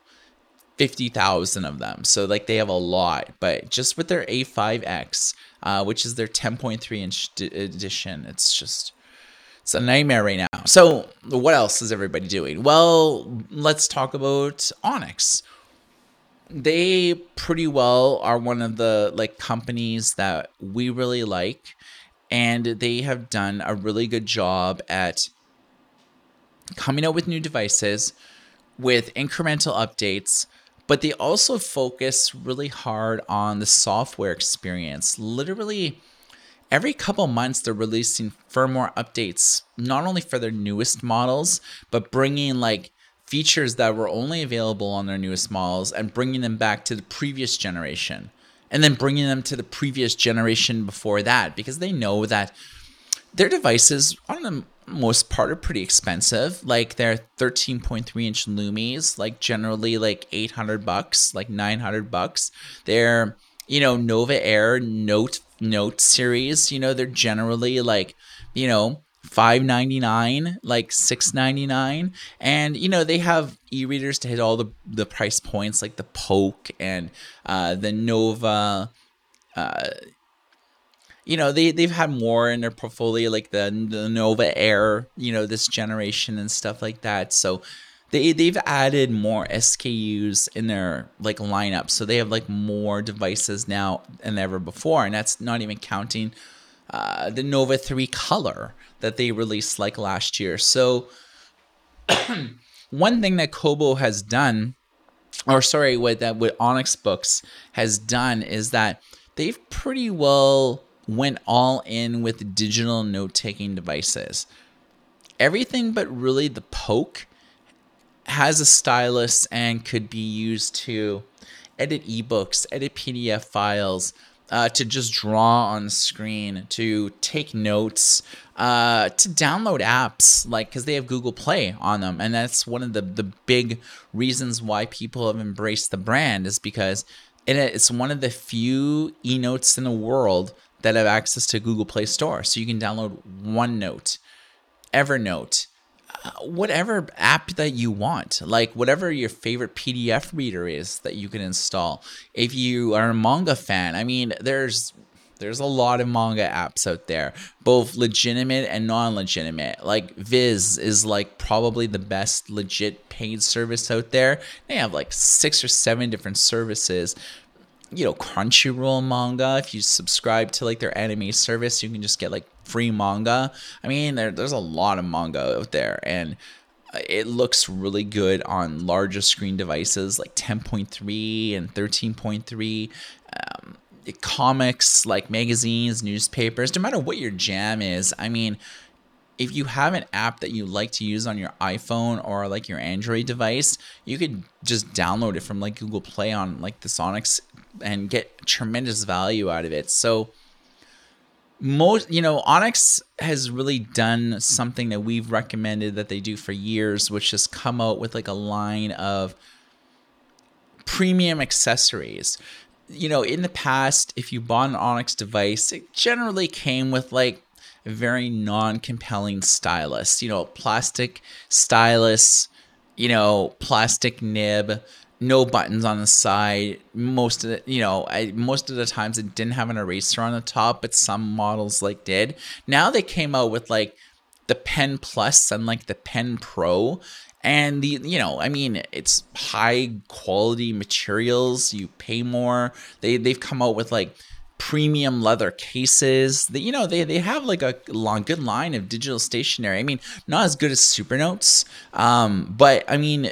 fifty thousand of them. So like they have a lot, but just with their A five X, uh, which is their ten point three inch d- edition, it's just, it's a nightmare right now. So what else is everybody doing? Well, let's talk about Onyx. They pretty well are one of the like companies that we really like, and they have done a really good job at coming out with new devices with incremental updates, but they also focus really hard on the software experience. Literally every couple months, they're releasing firmware updates, not only for their newest models, but bringing like features that were only available on their newest models and bringing them back to the previous generation, and then bringing them to the previous generation before that, because they know that their devices, on the most part, are pretty expensive. Like their thirteen point three inch Lumis, like generally like eight hundred bucks, like nine hundred bucks. Their, you know, Nova Air Note Note series, you know, they're generally like, you know, five ninety-nine, like six ninety-nine. And, you know, they have e-readers to hit all the, the price points, like the Poke and uh, the Nova, uh, you know, they, they've had more in their portfolio, like the, the Nova Air, you know, this generation and stuff like that. So they, they've added more S K Us in their, like, lineup. So they have, like, more devices now than ever before. And that's not even counting uh, the Nova three Color that they released, like, last year. So one thing that Kobo has done, or sorry, what that what Onyx Boox has done, is that they've pretty well went all in with digital note-taking devices. Everything but really the Poke has a stylus and could be used to edit ebooks, edit P D F files, uh, to just draw on screen, to take notes, uh, to download apps, like, because they have Google Play on them. And that's one of the, the big reasons why people have embraced the brand, is because it, it's one of the few e-notes in the world that have access to Google Play Store. So you can download OneNote, Evernote, uh, whatever app that you want, like whatever your favorite P D F reader is that you can install. If you are a manga fan, I mean, there's there's a lot of manga apps out there, both legitimate and non-legitimate. Like Viz is like probably the best legit paid service out there. They have like six or seven different services. You know, Crunchyroll manga, if you subscribe to like their anime service, you can just get like free manga. I mean, there, there's a lot of manga out there, and it looks really good on larger screen devices like ten point three and thirteen point three. Um, comics, like magazines, newspapers, no matter what your jam is. I mean, if you have an app that you like to use on your iPhone or like your Android device, you could just download it from like Google Play on like the Onyx and get tremendous value out of it. So most, you know, Onyx has really done something that we've recommended that they do for years, which has come out with like a line of premium accessories. You know, in the past, if you bought an Onyx device, it generally came with like a very non-compelling stylus, you know, plastic stylus, you know, plastic nib, no buttons on the side. Most of the, you know, I, most of the times it didn't have an eraser on the top, but some models like did. Now they came out with like the Pen Plus and like the Pen Pro, and the, you know, I mean, it's high quality materials. You pay more. They they've come out with like premium leather cases. That, you know, they they have like a long good line of digital stationery. I mean, not as good as Supernotes, um, but I mean,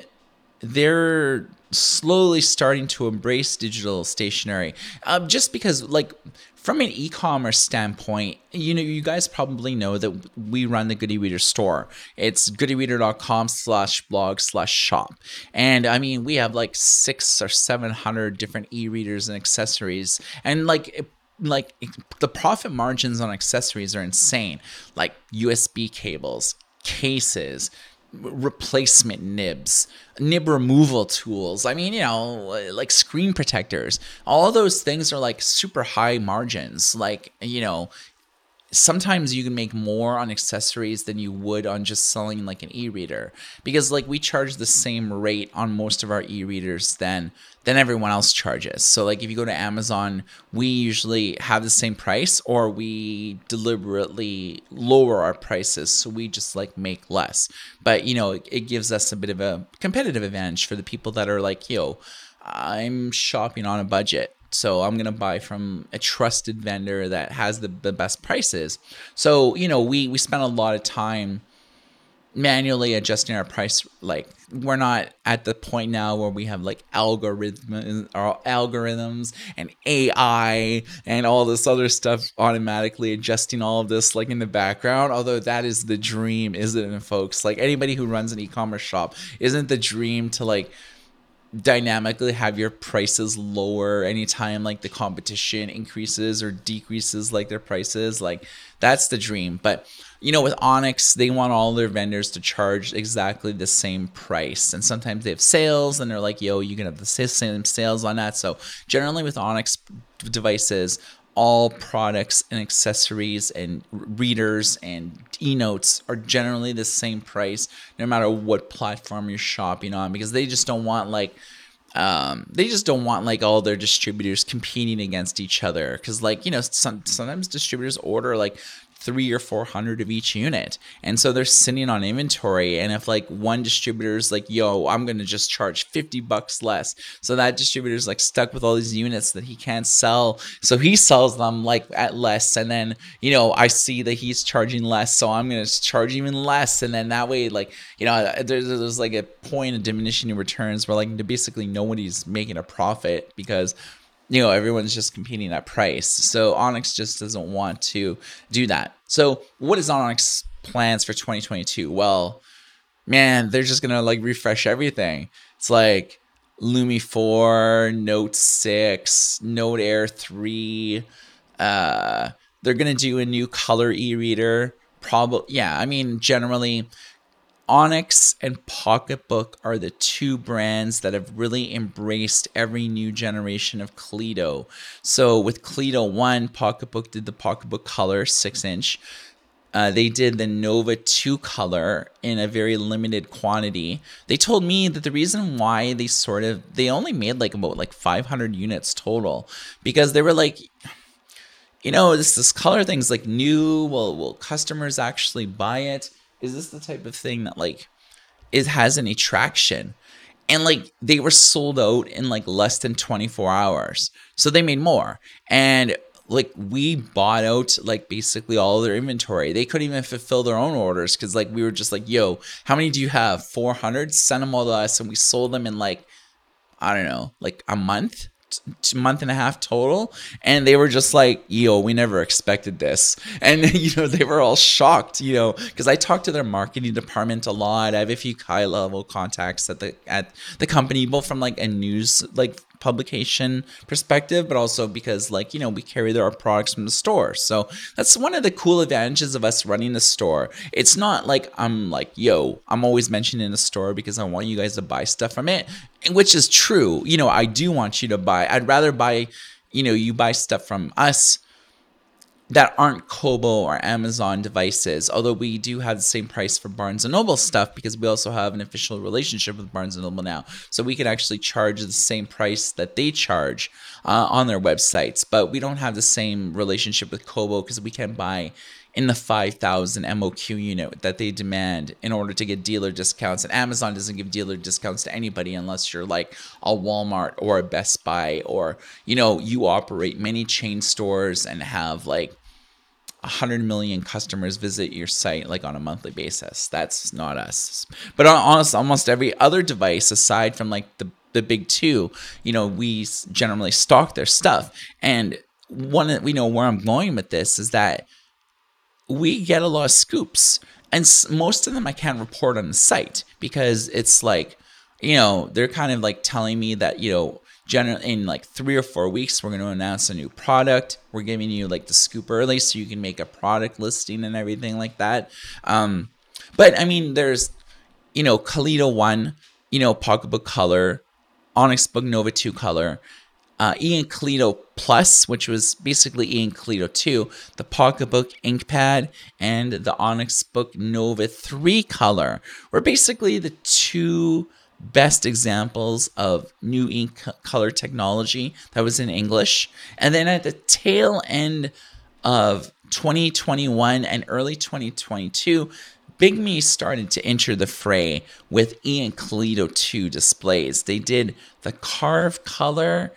they're slowly starting to embrace digital stationery, um, just because, like, from an e-commerce standpoint, you know, you guys probably know that we run the Goodereader store. It's Goodereader.com slash blog slash shop. And I mean, we have like six or seven hundred different e-readers and accessories, and like it, like it, the profit margins on accessories are insane. Like U S B cables, cases, replacement nibs, nib removal tools. I mean, you know, like screen protectors, all those things are like super high margins. Like, you know, sometimes you can make more on accessories than you would on just selling like an e-reader, because like we charge the same rate on most of our e-readers than than everyone else charges. So like if you go to Amazon, we usually have the same price, or we deliberately lower our prices so we just like make less. But you know, it, it gives us a bit of a competitive advantage for the people that are like, yo, I'm shopping on a budget, so I'm going to buy from a trusted vendor that has the, the best prices. So, you know, we, we spent a lot of time manually adjusting our price. Like, we're not at the point now where we have like algorithm or algorithms and A I and all this other stuff automatically adjusting all of this like in the background. Although that is the dream, isn't it, folks? Like, anybody who runs an e-commerce shop, isn't the dream to like dynamically have your prices lower anytime like the competition increases or decreases like their prices? Like, that's the dream. But you know, with Onyx, they want all their vendors to charge exactly the same price. And sometimes they have sales and they're like, yo, you can have the same sales on that. So generally with Onyx devices, all products and accessories and readers and e-notes are generally the same price, no matter what platform you're shopping on, because they just don't want like, um, they just don't want like all their distributors competing against each other. Cause like, you know, some, sometimes distributors order like three or four hundred of each unit, and so they're sitting on inventory. And if like one distributor's like, yo, I'm gonna just charge fifty bucks less, so that distributor's like stuck with all these units that he can't sell, so he sells them like at less. And then, you know, I see that he's charging less, so I'm gonna charge even less. And then that way, like, you know, there's, there's like a point of diminishing returns where like basically nobody's making a profit, because you know, everyone's just competing at price. So Onyx just doesn't want to do that. So what is Onyx's plans for twenty twenty-two? Well, man, they're just going to like refresh everything. It's like Lumi four, Note six, Note Air three. Uh, they're going to do a new color e-reader. Probably, yeah, I mean, generally Onyx and Pocketbook are the two brands that have really embraced every new generation of Kaleido. So with Kaleido one, Pocketbook did the Pocketbook Color six inch. Uh, they did the Nova two color in a very limited quantity. They told me that the reason why they sort of, they only made like about like five hundred units total, because they were like, you know, this this color thing's like new. Well, will customers actually buy it? Is this the type of thing that like it has any traction? And like they were sold out in like less than twenty-four hours. So they made more. And like we bought out like basically all their inventory. They couldn't even fulfill their own orders, because like we were just like, yo, how many do you have? four hundred? Send them all to us. And we sold them in like, I don't know, like a month. month and a half total. And they were just like, yo, we never expected this. And you know, they were all shocked, you know, because I talked to their marketing department a lot. I have a few high level contacts at the at the company, both from like a news like publication perspective, but also because like, you know, we carry their products from the store. So that's one of the cool advantages of us running the store. It's not like I'm like, yo, I'm always mentioning the store because I want you guys to buy stuff from it, which is true. You know, I do want you to buy. I'd rather buy, you know, you buy stuff from us that aren't Kobo or Amazon devices, although we do have the same price for Barnes and Noble stuff, because we also have an official relationship with Barnes and Noble now. So we can actually charge the same price that they charge uh, on their websites. But we don't have the same relationship with Kobo, because we can buy in the five thousand M O Q unit that they demand in order to get dealer discounts. And Amazon doesn't give dealer discounts to anybody unless you're like a Walmart or a Best Buy, or, you know, you operate many chain stores and have like one hundred million customers visit your site like on a monthly basis. That's not us. But on almost, almost every other device aside from like the, the big two, you know, we generally stock their stuff. And one, we know where I'm going with this is that we get a lot of scoops, and most of them I can't report on the site, because it's like, you know, they're kind of like telling me that, you know, generally in like three or four weeks, we're going to announce a new product. We're giving you like the scoop early so you can make a product listing and everything like that. Um, but I mean, there's, you know, Kaleido one, you know, Pocketbook Color, Onyx Boox Nova two Color, Uh, E Ink Kaleido Plus, which was basically E Ink Kaleido two, the Pocketbook Inkpad, and the Onyx Boox Nova three Color were basically the two best examples of new ink color technology that was in English. And then at the tail end of twenty twenty-one and early twenty twenty-two, Bigme started to enter the fray with E Ink Kaleido two displays. They did the Carve Color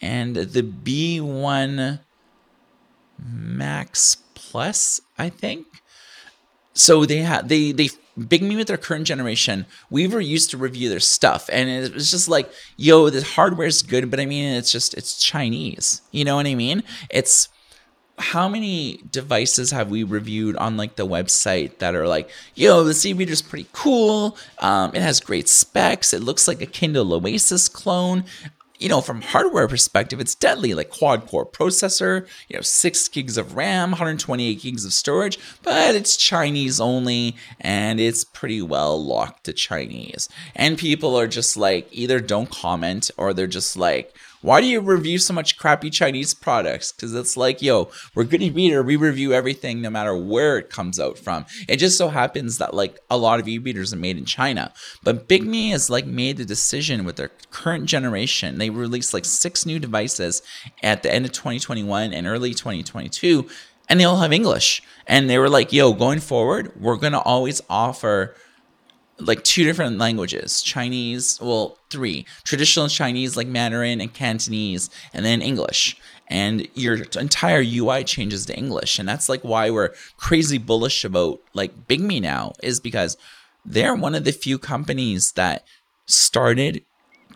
and the B one Max Plus, I think. So they had they they Bigme with their current generation, we were used to review their stuff, and it was just like, yo, the hardware's good, but I mean, it's just it's Chinese, you know what I mean? It's how many devices have we reviewed on like the website that are like, yo, the C-Reader's pretty cool, um, it has great specs, it looks like a Kindle Oasis clone. You know, from hardware perspective, it's deadly, like quad core processor, you know, six gigs of RAM, one hundred twenty-eight gigs of storage, but it's Chinese only, and it's pretty well locked to Chinese. And people are just like, either don't comment, or they're just like, why do you review so much crappy Chinese products? Because it's like, yo, we're Goodereader. We review everything no matter where it comes out from. It just so happens that like a lot of e-readers are made in China. But Bigme has like made the decision with their current generation. They released like six new devices at the end of twenty twenty-one and early twenty twenty-two, and they all have English. And they were like, yo, going forward, we're going to always offer like two different languages, Chinese, well, three, traditional Chinese like Mandarin and Cantonese, and then English. And your entire U I changes to English. And that's like why we're crazy bullish about like Bigme now, is because they're one of the few companies that started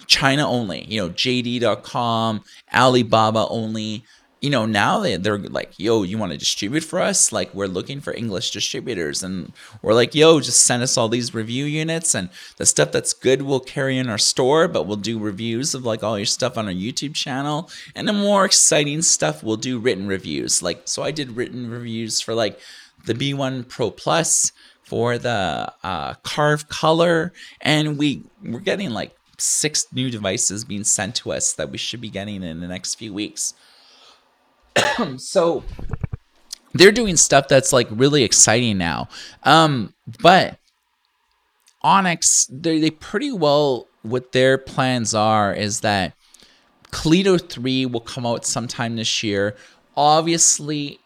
China only, you know, J D dot com, Alibaba only. You know, now they, they're like, yo, you want to distribute for us? Like, we're looking for English distributors. And we're like, yo, just send us all these review units, and the stuff that's good we'll carry in our store, but we'll do reviews of like all your stuff on our YouTube channel. And the more exciting stuff, we'll do written reviews. Like, so I did written reviews for like the B one Pro Plus, for the uh, Carve Color. And we, we're getting like six new devices being sent to us that we should be getting in the next few weeks. So they're doing stuff that's like really exciting now. Um, but Onyx, they they pretty well, what their plans are is that Kaleido three will come out sometime this year. Obviously,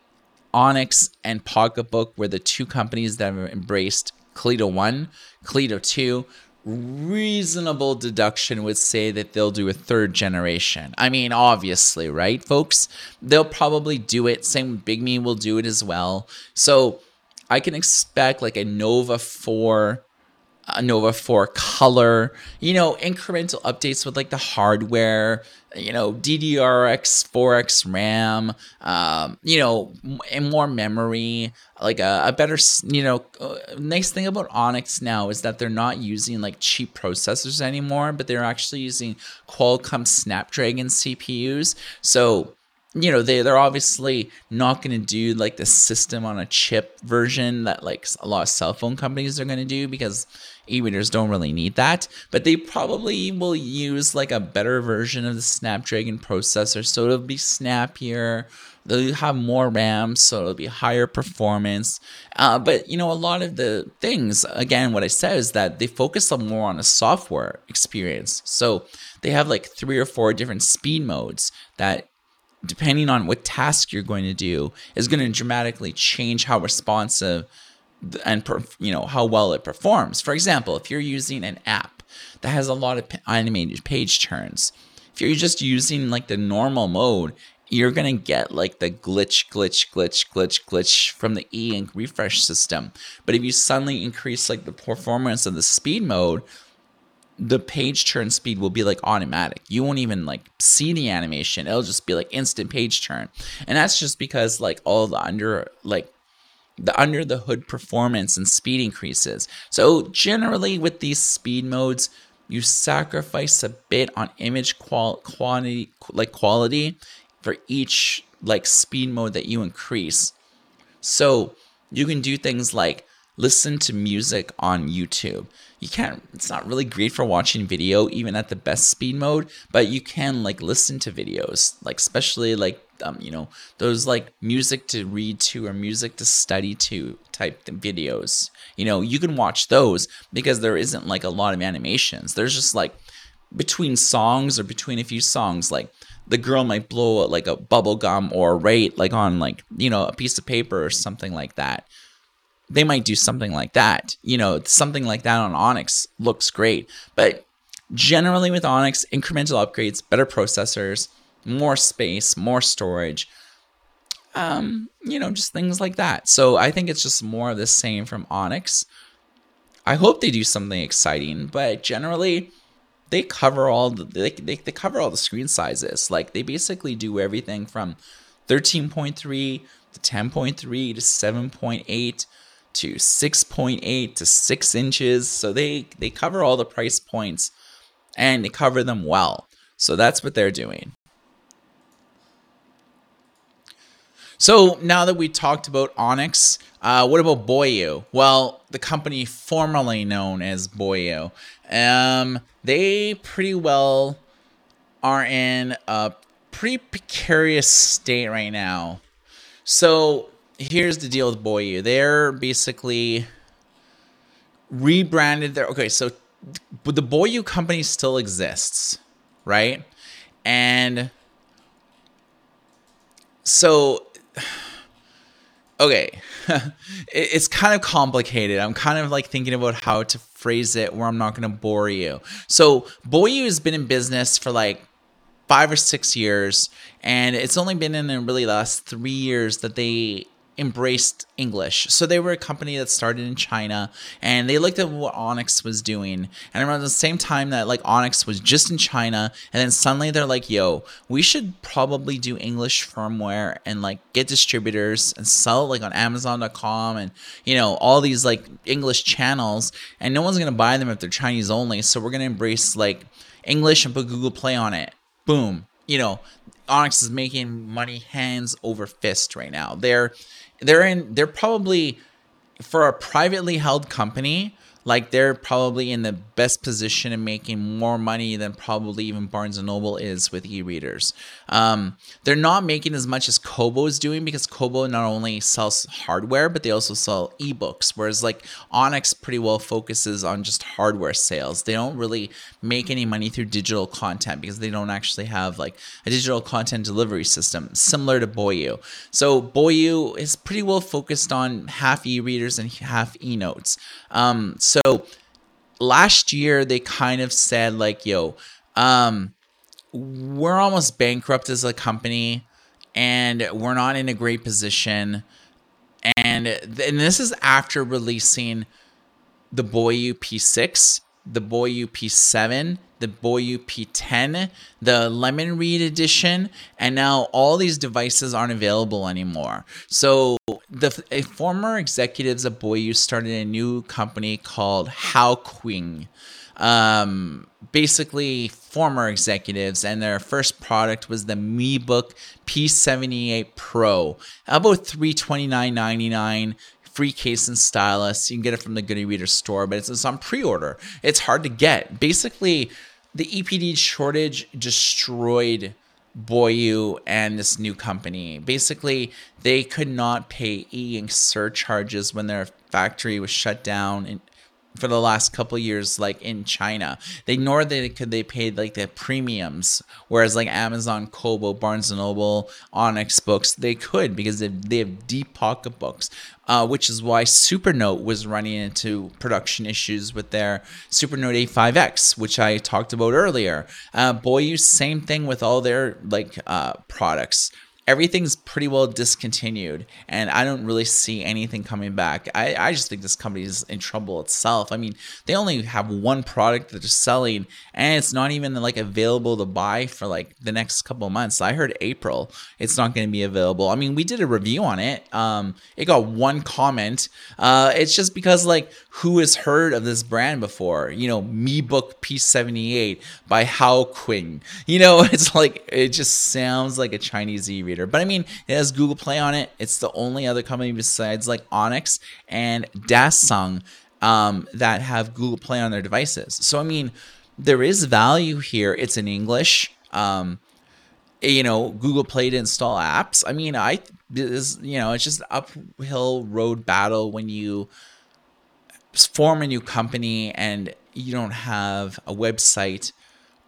Onyx and Pocketbook were the two companies that have embraced Kaleido one, Kaleido two. Reasonable deduction would say that they'll do a third generation. I mean, obviously, right, folks? They'll probably do it. Same with Bigme will do it as well. So I can expect like a Nova four, a Nova four Color, you know, incremental updates with like the hardware, you know, D D R X, four X RAM, um, you know, and more memory, like a, a better, you know, uh, nice thing about Onyx now is that they're not using like cheap processors anymore, but they're actually using Qualcomm Snapdragon C P Us. So, you know, they, they're obviously not going to do like the system on a chip version that like a lot of cell phone companies are going to do, because e-readers don't really need that, but they probably will use like a better version of the Snapdragon processor, so it'll be snappier. They'll have more RAM, so it'll be higher performance. Uh, but, you know, a lot of the things, again, what I said is that they focus on more on a software experience. So they have like three or four different speed modes that, depending on what task you're going to do, is going to dramatically change how responsive and, you know, how well it performs. For example, if you're using an app that has a lot of animated page turns, if you're just using like the normal mode, you're going to get like the glitch, glitch, glitch, glitch, glitch from the E Ink refresh system. But if you suddenly increase like the performance of the speed mode, the page turn speed will be like automatic. You won't even like see the animation. It'll just be like instant page turn. And that's just because like all the under like the under the hood performance and speed increases. So generally with these speed modes, you sacrifice a bit on image qual quantity like quality for each like speed mode that you increase. So you can do things like listen to music on YouTube. You can't, it's not really great for watching video, even at the best speed mode, but you can like listen to videos, like especially like, um, you know, those like music to read to or music to study to type videos. You know, you can watch those because there isn't like a lot of animations. There's just like between songs or between a few songs, like the girl might blow out like a bubble gum or a rate like on like, you know, a piece of paper or something like that. They might do something like that. You know, something like that on Onyx looks great. But generally with Onyx, incremental upgrades, better processors, more space, more storage. um, you know, just things like that. So I think it's just more of the same from Onyx. I hope they do something exciting, but generally they cover all the, they, they, they cover all the screen sizes. Like they basically do everything from thirteen point three to ten point three to seven point eight to six point eight to six inches. So they, they cover all the price points and they cover them well. So that's what they're doing. So now that we talked about Onyx, uh, what about Boyu? Well, the company formerly known as Boyu, um, they pretty well are in a pretty precarious state right now. So here's the deal with Boyu. They're basically rebranded their, okay, so the Boyu company still exists, right? And so... okay, it's kind of complicated. I'm kind of like thinking about how to phrase it where I'm not going to bore you. So Boyu has been in business for like five or six years, and it's only been in the really last three years that they embraced English. So they were a company that started in China, and they looked at what Onyx was doing. And around the same time that like Onyx was just in China, and then suddenly they're like, yo, we should probably do English firmware and like get distributors and sell like on Amazon dot com and, you know, all these like English channels, and no one's going to buy them if they're Chinese only. So we're going to embrace like English and put Google Play on it. Boom. You know, Onyx is making money hands over fist right now. They're They're in, they're probably, for a privately held company, like they're probably in the best position in making more money than probably even Barnes and Noble is with e-readers. Um, they're not making as much as Kobo is doing, because Kobo not only sells hardware, but they also sell ebooks. Whereas like Onyx pretty well focuses on just hardware sales. They don't really make any money through digital content, because they don't actually have like a digital content delivery system similar to Boyu. So Boyu is pretty well focused on half e-readers and half e-notes. Um, so So last year they kind of said like, yo, um, we're almost bankrupt as a company, and we're not in a great position. And, th- and this is after releasing the Boyu P six, the Boyu P seven, the Boyu P ten, the Lemon Reed edition, and now all these devices aren't available anymore. So the a former executives of Boyu started a new company called Hao Quing. Um, basically former executives, and their first product was the MeBook P seventy-eight Pro, about three hundred twenty-nine dollars and ninety-nine cents. Free case and stylus. You can get it from the Goodereader store, but it's, it's on pre-order. It's hard to get. Basically, the E P D shortage destroyed Boyu and this new company. Basically, they could not pay E Ink surcharges when their factory was shut down in, for the last couple of years, like in China. They nor they could they paid like the premiums, whereas like Amazon, Kobo, Barnes and Noble, Onyx Boox, they could, because they they have deep pocketbooks. Uh, which is why Supernote was running into production issues with their Supernote A five X, which I talked about earlier. Uh, Boyu, same thing with all their like uh, products. Everything's pretty well discontinued, and I don't really see anything coming back. I, I just think this company is in trouble itself. I mean, they only have one product that they're selling, and it's not even like available to buy for like the next couple of months. I heard April it's not going to be available. I mean, we did a review on it. Um, it got one comment. Uh, it's just because like who has heard of this brand before? You know, MeBook P seventy-eight by Hao Quing. You know, it's like it just sounds like a Chinese e-reader. But I mean, it has Google Play on it. It's the only other company besides like Onyx and Dasung um, that have Google Play on their devices. So I mean, there is value here. It's in English. Um, you know, Google Play to install apps. I mean, I this, you know, it's just an uphill road battle when you form a new company and you don't have a website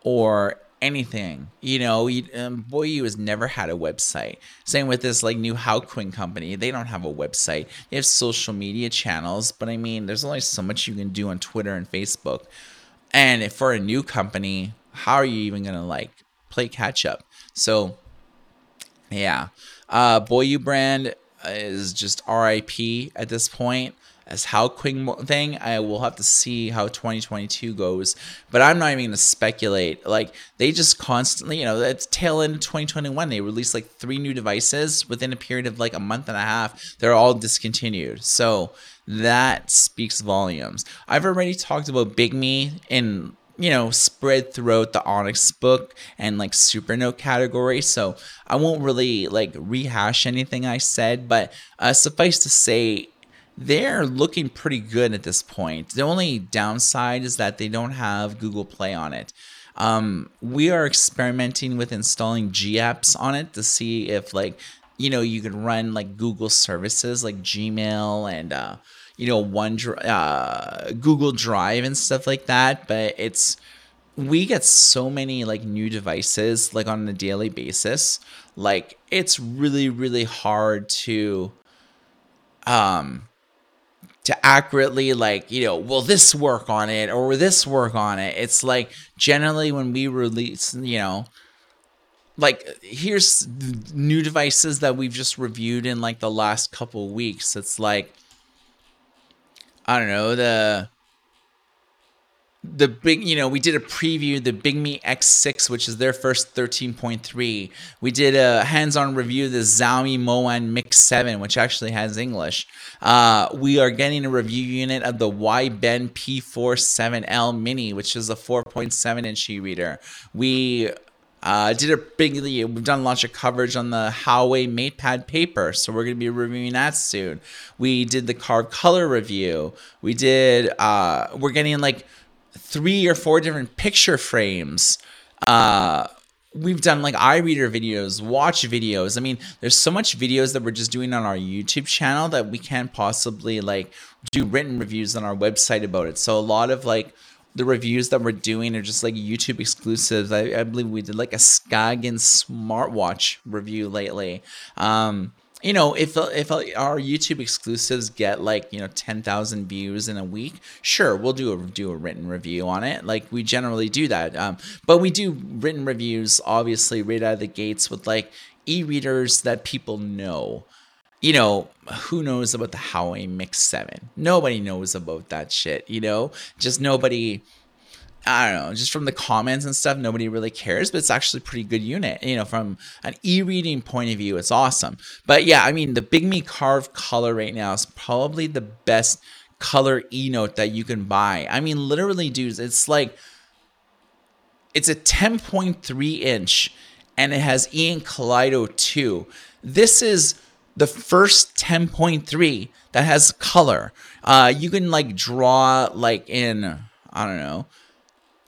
or anything, you know. Um, Boyu has never had a website. Same with this like new Hao Quing company. They don't have a website. They have social media channels, but I mean, there's only so much you can do on Twitter and Facebook. And if for a new company, how are you even gonna like play catch up? So yeah, Uh, Boyu brand is just R I P at this point. As Hao Quing thing, I will have to see how twenty twenty-two goes, but I'm not even going to speculate. Like, they just constantly, you know, at the tail end of twenty twenty-one, they released like three new devices within a period of like a month and a half. They're all discontinued. So that speaks volumes. I've already talked about Bigme in, you know, spread throughout the Onyx Boox and like Super Note category. So I won't really like rehash anything I said, but uh, suffice to say, they're looking pretty good at this point. The only downside is that they don't have Google Play on it. Um, we are experimenting with installing G apps on it to see if, like, you know, you can run like Google services like Gmail and, uh, you know, OneDrive, uh, Google Drive and stuff like that. But it's, we get so many like new devices like on a daily basis. Like, it's really, really hard to, um, to accurately, like, you know, will this work on it or will this work on it? It's like, generally when we release, you know, like, here's new devices that we've just reviewed in like the last couple weeks. It's like, I don't know, the the big, you know, we did a preview, the Bigme X six, which is their first thirteen point three. We did a hands-on review of the Xiaomi Moan Mix seven, which actually has English. Uh, we are getting a review unit of the Y-Ben P forty-seven L Mini, which is a four point seven inch e-reader. We uh, did a big, we've done lots of coverage on the Huawei MatePad paper, so we're going to be reviewing that soon. We did the Carve Color review. We did, uh, we're getting like three or four different picture frames. Uh, we've done like iReader videos, watch videos. I mean, there's so much videos that we're just doing on our YouTube channel that we can't possibly like do written reviews on our website about it. So a lot of like the reviews that we're doing are just like YouTube exclusives. I, I believe we did like a Skagen smartwatch review lately. Um, You know, if if our YouTube exclusives get like, you know, ten thousand views in a week, sure, we'll do a do a written review on it. Like, we generally do that. Um, but we do written reviews, obviously, right out of the gates with like e-readers that people know. You know, who knows about the Huawei Mix seven? Nobody knows about that shit, you know? Just nobody... I don't know, just from the comments and stuff, nobody really cares, but it's actually a pretty good unit. You know, from an e-reading point of view, it's awesome. But yeah, I mean, the Bigme Carve Color right now is probably the best color e-note that you can buy. I mean, literally, dudes, it's like, it's a ten point three inch and it has E Ink Kaleido two. This is the first ten point three that has color. Uh, you can like draw like in, I don't know,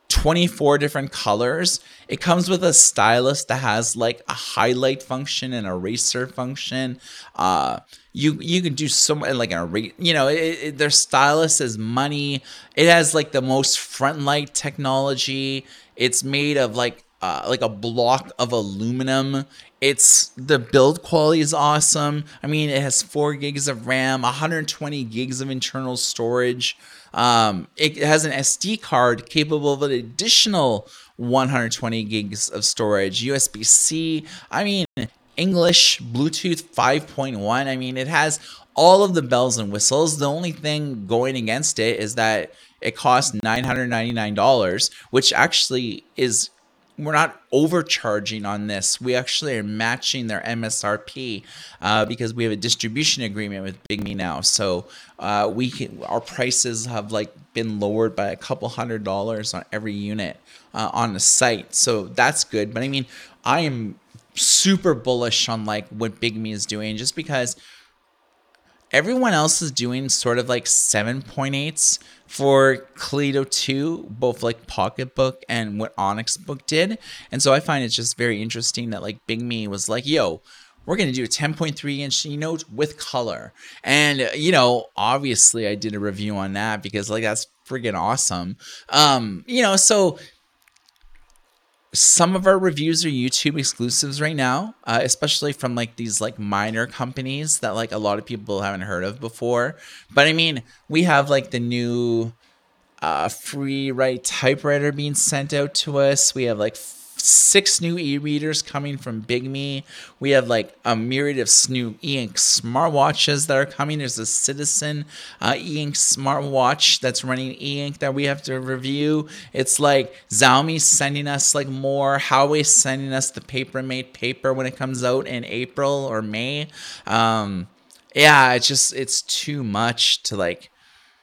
twenty-four different colors. It comes with a stylus that has like a highlight function and eraser function. Uh, you you can do so much, like an erase, you know, it, it, their stylus is money. It has like the most front light technology. It's made of like uh, like a block of aluminum. It's, the build quality is awesome. I mean, it has four gigs of RAM, one hundred twenty gigs of internal storage. Um, it has an S D card capable of an additional one hundred twenty gigs of storage, U S B C, I mean, English, Bluetooth five point one. I mean, it has all of the bells and whistles. The only thing going against it is that it costs nine hundred ninety-nine dollars, which actually is, we're not overcharging on this. We actually are matching their M S R P uh, because we have a distribution agreement with Bigme now. So uh, we can, our prices have like been lowered by a couple hundred dollars on every unit uh, on the site. So that's good. But I mean, I am super bullish on like what Bigme is doing, just because everyone else is doing sort of like seven point eights for Kaleido two, both like Pocketbook and what Onyx Boox did. And so I find it's just very interesting that like Bigme was like, yo, we're going to do a ten point three inch e-note with color. And, you know, obviously I did a review on that because like that's friggin' awesome. Um, you know, so... Some of our reviews are YouTube exclusives right now, uh, especially from like these like minor companies that like a lot of people haven't heard of before. But I mean, we have like the new uh, free write typewriter being sent out to us. We have like six new e-readers coming from Bigme. We have like a myriad of new E Ink smartwatches that are coming. There's a Citizen uh, E Ink smartwatch that's running E Ink that we have to review. It's like Xiaomi's sending us like more. Huawei's sending us the Paper Mate paper when it comes out in April or May. Um, yeah, it's just it's too much to like.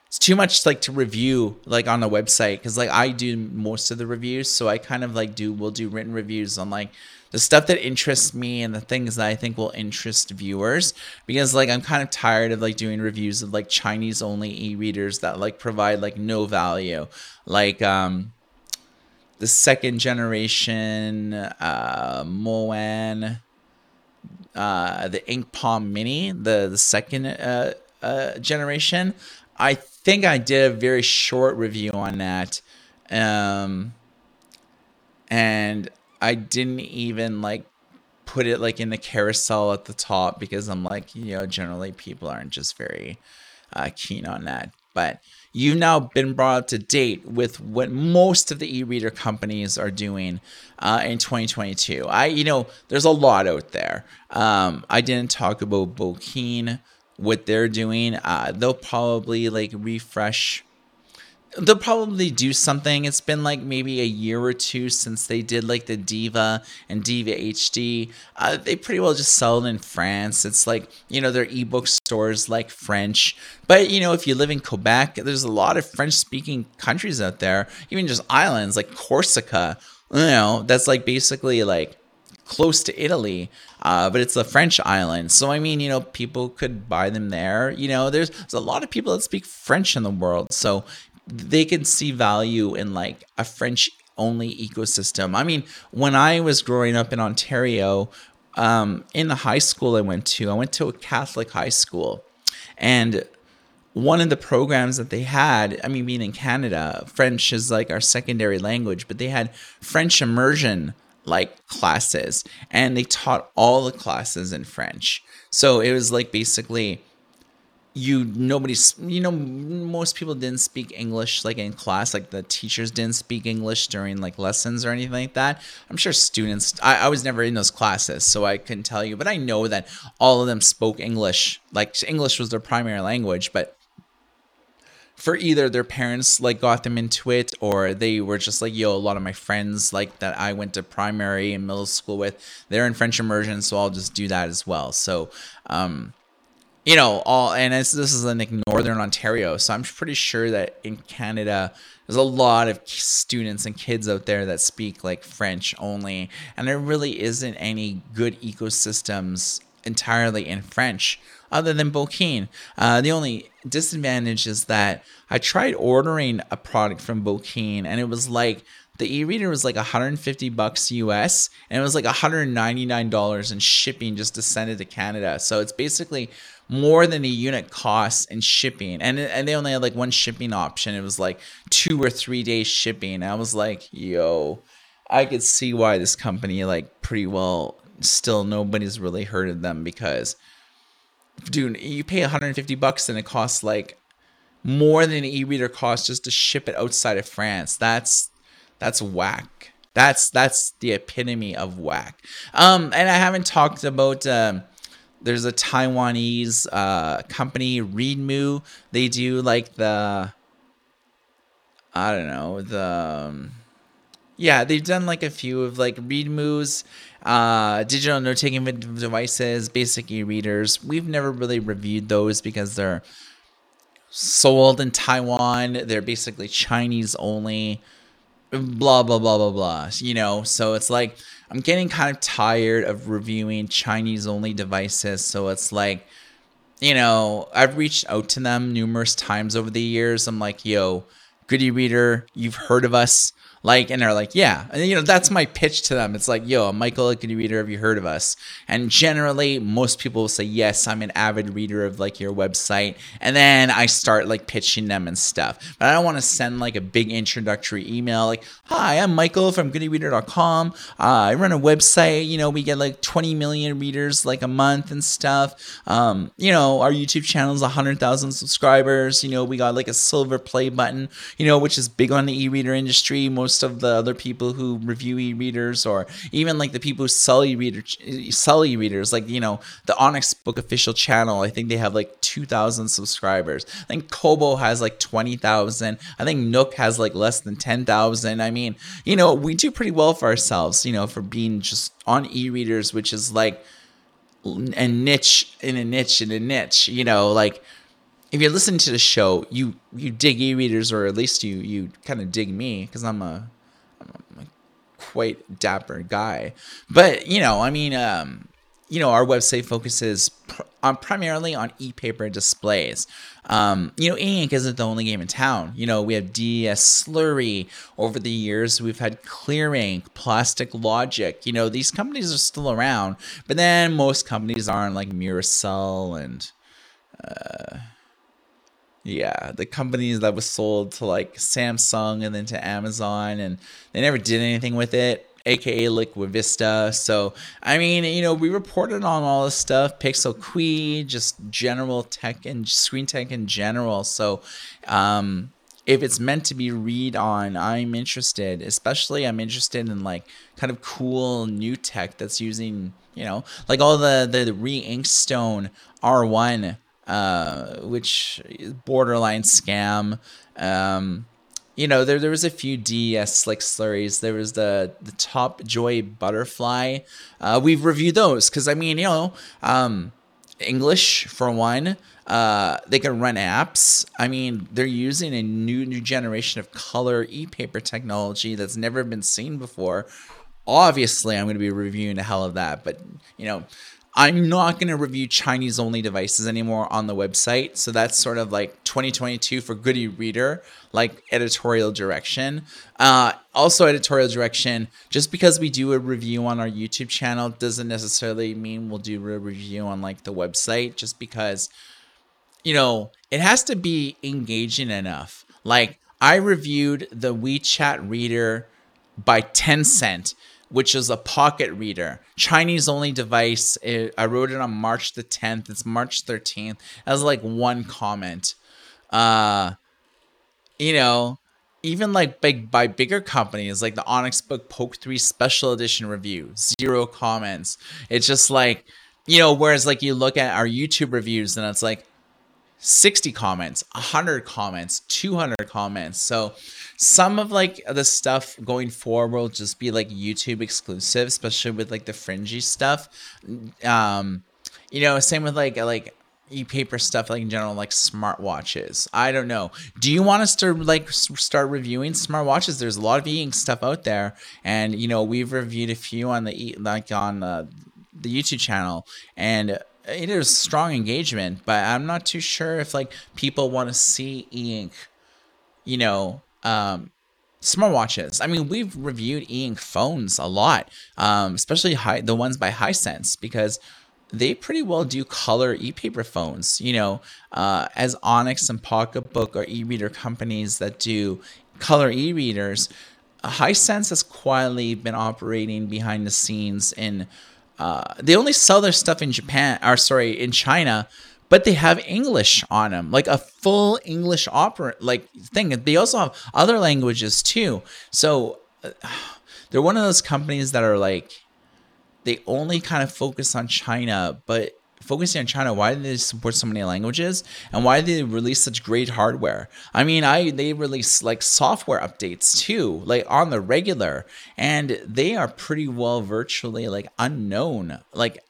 It's too much like to review like on the website, because like I do most of the reviews, so I kind of like do will do written reviews on like the stuff that interests me and the things that I think will interest viewers, because like I'm kind of tired of like doing reviews of like Chinese only e-readers that like provide like no value, like um the second generation uh Moen, uh the Ink Palm Mini, the the second uh, uh generation. I think I did a very short review on that, um, and I didn't even like put it like in the carousel at the top, because I'm like, you know, generally people aren't just very uh, keen on that. But you've now been brought up to date with what most of the e-reader companies are doing uh, in twenty twenty-two. I, you know, there's a lot out there. Um, I didn't talk about Bokeen. What they're doing, uh, they'll probably like refresh. They'll probably do something. It's been like maybe a year or two since they did like the Diva and Diva H D. Uh, they pretty well just sell it in France. It's like, you know, their ebook stores like French. But, you know, if you live in Quebec, there's a lot of French speaking countries out there, even just islands like Corsica, you know, that's like basically like close to Italy, uh, but it's a French island. So, I mean, you know, people could buy them there. You know, there's, there's a lot of people that speak French in the world. So they can see value in like a French only ecosystem. I mean, when I was growing up in Ontario, um, in the high school I went to, I went to a Catholic high school. And one of the programs that they had, I mean, being in Canada, French is like our secondary language, but they had French immersion like classes, and they taught all the classes in French. So it was like basically you nobody you know most people didn't speak English like in class, like the teachers didn't speak English during like lessons or anything like that. I'm sure students I, I was never in those classes, so I couldn't tell you, but I know that all of them spoke English, like English was their primary language, but for either their parents like got them into it, or they were just like, yo, a lot of my friends like that I went to primary and middle school with, they're in French immersion, so I'll just do that as well. So, um, you know, all, and it's, this is in like Northern Ontario, so I'm pretty sure that in Canada, there's a lot of students and kids out there that speak like French only, and there really isn't any good ecosystems entirely in French, other than Bokeen. Uh, the only disadvantage is that I tried ordering a product from Bokeen, and it was like the e-reader was like one hundred fifty bucks U S, and it was like one hundred ninety-nine dollars in shipping just to send it to Canada. So it's basically more than a unit cost in shipping, and and they only had like one shipping option. It was like two or three day shipping. I was like, yo, I could see why this company like pretty well still nobody's really heard of them, because dude, you pay one hundred fifty bucks and it costs like more than an e-reader costs just to ship it outside of France. That's that's whack. That's that's the epitome of whack. Um, and I haven't talked about. Um, there's a Taiwanese uh company, Readmoo. They do like the. I don't know the. Um, yeah, they've done like a few of like Readmoo's. Uh, digital note-taking devices, basic e-readers. We've never really reviewed those because they're sold in Taiwan. They're basically Chinese only, blah, blah, blah, blah, blah. You know, so it's like I'm getting kind of tired of reviewing Chinese only devices. So it's like, you know, I've reached out to them numerous times over the years. I'm like, yo, Good e-reader, you've heard of us. Like, and they're like, yeah. And, you know, that's my pitch to them. It's like, yo, I'm Michael, a good reader. Have you heard of us? And generally, most people will say, yes, I'm an avid reader of, like, your website. And then I start, like, pitching them and stuff. But I don't want to send, like, a big introductory email. Like, hi, I'm Michael from Goodereader dot com. Uh, I run a website. You know, we get, like, twenty million readers, like, a month and stuff. Um, you know, our YouTube channel is one hundred thousand subscribers. You know, we got, like, a silver play button, you know, which is big on the e-reader industry. Most most of the other people who review e-readers, or even like the people who sell e-reader, sell e-readers, like, you know, the Onyx Boox official channel, I think they have like two thousand subscribers. I think Kobo has like twenty thousand. I think Nook has like less than ten thousand. I mean, you know, we do pretty well for ourselves, you know, for being just on e-readers, which is like a niche in a niche in a niche, you know, like, if you're listening to the show, you you dig e-readers, or at least you you kind of dig me, because I'm a, I'm a quite dapper guy. But, you know, I mean, um, you know, our website focuses pr- on primarily on e-paper displays. Um, you know, E Ink isn't the only game in town. You know, we have D S Slurry. Over the years, we've had Clear Ink, Plastic Logic. You know, these companies are still around, but then most companies aren't, like Miracell and... Uh, Yeah, the companies that was sold to like Samsung and then to Amazon, and they never did anything with it, aka Liquid Vista. So, I mean, you know, we reported on all this stuff, Pixel Quee, just general tech and screen tech in general. So, um, if it's meant to be read on, I'm interested. Especially I'm interested in like kind of cool new tech that's using, you know, like all the, the, the Re-Inkstone R one. Uh, which is borderline scam. Um, you know, there there was a few D S slick slurries. There was the the Top Joy Butterfly. Uh, we've reviewed those because I mean, you know, um, English for one. Uh, they can run apps. I mean, they're using a new new generation of color e-paper technology that's never been seen before. Obviously, I'm going to be reviewing the hell of that. But you know, I'm not going to review Chinese-only devices anymore on the website. So that's sort of like twenty twenty-two for Good e-Reader, like editorial direction. Uh, also editorial direction, just because we do a review on our YouTube channel doesn't necessarily mean we'll do a review on like the website, just because, you know, it has to be engaging enough. Like I reviewed the WeChat Reader by Tencent, which is a pocket reader, Chinese-only device. It, I wrote it on March the tenth. It's March thirteenth. That was like one comment. Uh, you know, even like big by bigger companies, like the Onyx Boox Poke three Special Edition review, zero comments. It's just like, you know, whereas like you look at our YouTube reviews and it's like sixty comments, one hundred comments, two hundred comments. So some of like the stuff going forward will just be like YouTube exclusive, especially with like the fringy stuff. Um, you know, same with like like e-paper stuff, like in general, like smartwatches. I don't know. Do you want us to like start reviewing smartwatches? There's a lot of e-ink stuff out there, and you know, we've reviewed a few on the like on the, the YouTube channel, and it is strong engagement, but I'm not too sure if like people want to see e-ink, you know, um, smartwatches. I mean, we've reviewed e-ink phones a lot, um, especially high, the ones by Hisense, because they pretty well do color e-paper phones, you know, uh, as Onyx and Pocketbook are e-reader companies that do color e-readers. Hisense has quietly been operating behind the scenes in Uh, they only sell their stuff in Japan, or sorry, in China, but they have English on them, like a full English opera, like thing. They also have other languages too. So uh, they're one of those companies that are like, they only kind of focus on China, but focusing on China, why do they support so many languages? And why do they release such great hardware? I mean, I they release like software updates too, like on the regular. And they are pretty well virtually like unknown, like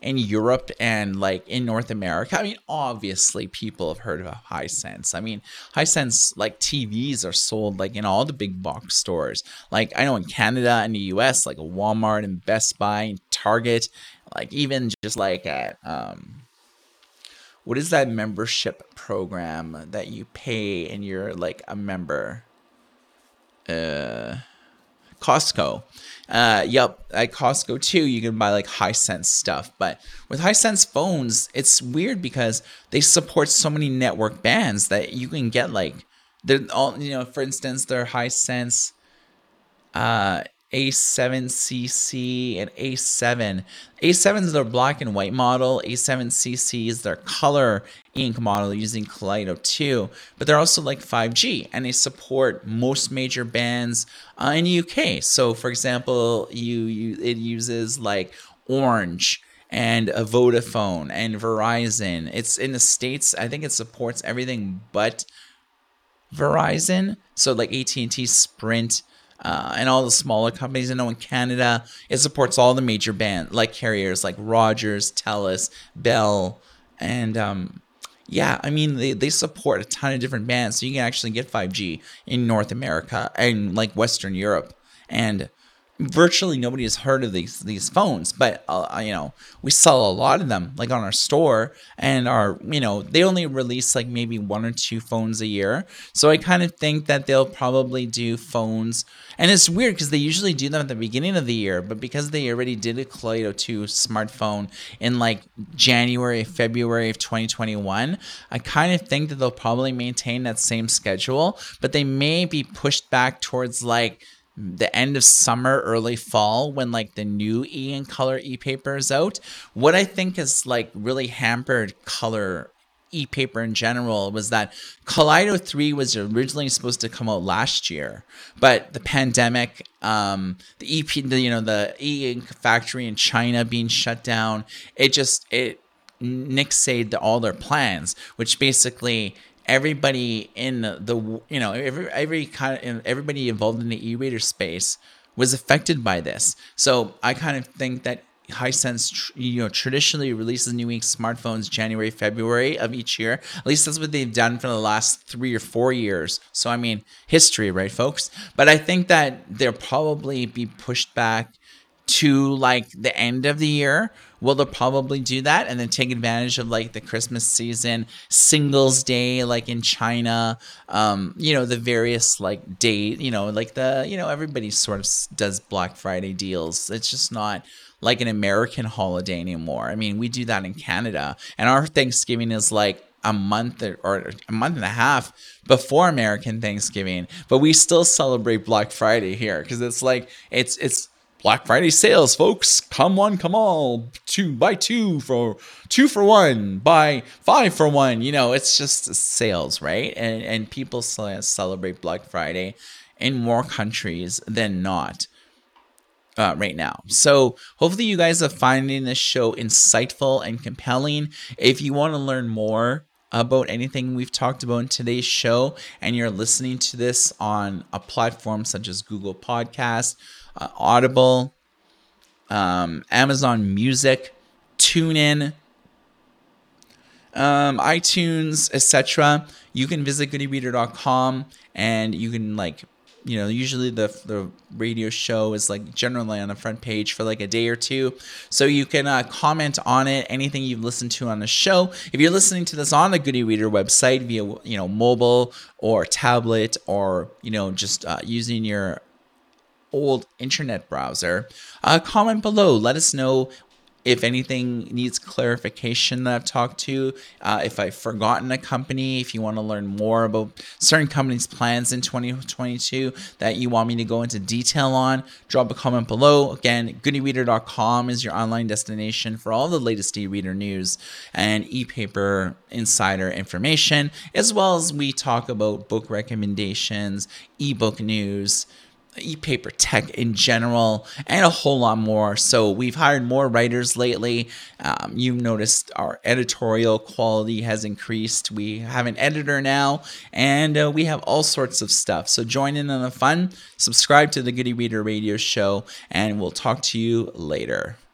in Europe and like in North America. I mean, obviously people have heard of Hisense. I mean, Hisense like T Vs are sold like in all the big box stores. Like I know in Canada and the U S, like Walmart and Best Buy and Target, like even just like at, um, what is that membership program that you pay and you're like a member? Uh, Costco. Uh, yep. At Costco too, you can buy like Hisense stuff, but with Hisense phones, it's weird because they support so many network bands that you can get like, they're all, you know, for instance, their Hisense, uh, A seven C C and A seven. A seven is their black and white model. A seven C C is their color ink model using Kaleido two. But they're also like five G, and they support most major bands uh, in the U K. So, for example, you, you it uses like Orange and a Vodafone and Verizon. It's in the States. I think it supports everything but Verizon. So like A T and T, Sprint, Uh, and all the smaller companies. I know in Canada, it supports all the major bands, like carriers, like Rogers, Telus, Bell. And um, yeah, I mean, they, they support a ton of different bands. So you can actually get five G in North America and like Western Europe. And virtually nobody has heard of these these phones, but uh, you know, we sell a lot of them like on our store, and our, you know, they only release like maybe one or two phones a year. So I kind of think that they'll probably do phones, and it's weird because they usually do them at the beginning of the year, but because they already did a Kaleido two smartphone in like January, February of twenty twenty-one, I kind of think that they'll probably maintain that same schedule, but they may be pushed back towards like the end of summer, early fall, when like the new E Ink color e-paper is out. What I think is like really hampered color e-paper in general was that Kaleido three was originally supposed to come out last year, but the pandemic, um, the E P, the, you know, the E Ink factory in China being shut down, it just it nixed all their plans, which basically everybody in the, you know, every every kind of, everybody involved in the e-reader space was affected by this. So I kind of think that Hisense, you know, traditionally releases new ink smartphones January, February of each year. At least that's what they've done for the last three or four years. So I mean, history, right, folks? But I think that they'll probably be pushed back to like the end of the year. Well, they'll probably do that and then take advantage of like the Christmas season, Singles Day, like in China, um, you know, the various like day, you know, like the, you know, everybody sort of does Black Friday deals. It's just not like an American holiday anymore. I mean, we do that in Canada, and our Thanksgiving is like a month or, or a month and a half before American Thanksgiving, but we still celebrate Black Friday here because it's like, it's, it's, Black Friday sales, folks. Come one, come all. Two buy two for two for one. Buy five for one. You know, it's just sales, right? And and people celebrate Black Friday in more countries than not uh, right now. So hopefully you guys are finding this show insightful and compelling. If you want to learn more about anything we've talked about in today's show, and you're listening to this on a platform such as Google Podcasts, Uh, Audible, um, Amazon Music, TuneIn, um, iTunes, et cetera. You can visit Goodereader dot com, and you can like, you know, usually the the radio show is like generally on the front page for like a day or two. So you can uh, comment on it, anything you've listened to on the show. If you're listening to this on the Goodereader website via, you know, mobile or tablet, or, you know, just uh, using your old internet browser, uh, comment below. Let us know if anything needs clarification that I've talked to, uh, if I've forgotten a company, if you want to learn more about certain companies' plans in twenty twenty-two that you want me to go into detail on, drop a comment below. Again, Goodereader dot com is your online destination for all the latest e-reader news and e-paper insider information, as well as we talk about book recommendations, ebook news, e-paper tech in general, and a whole lot more. So we've hired more writers lately. Um, you've noticed our editorial quality has increased. We have an editor now, and uh, we have all sorts of stuff. So join in on the fun, subscribe to the Goodereader Radio Show, and we'll talk to you later.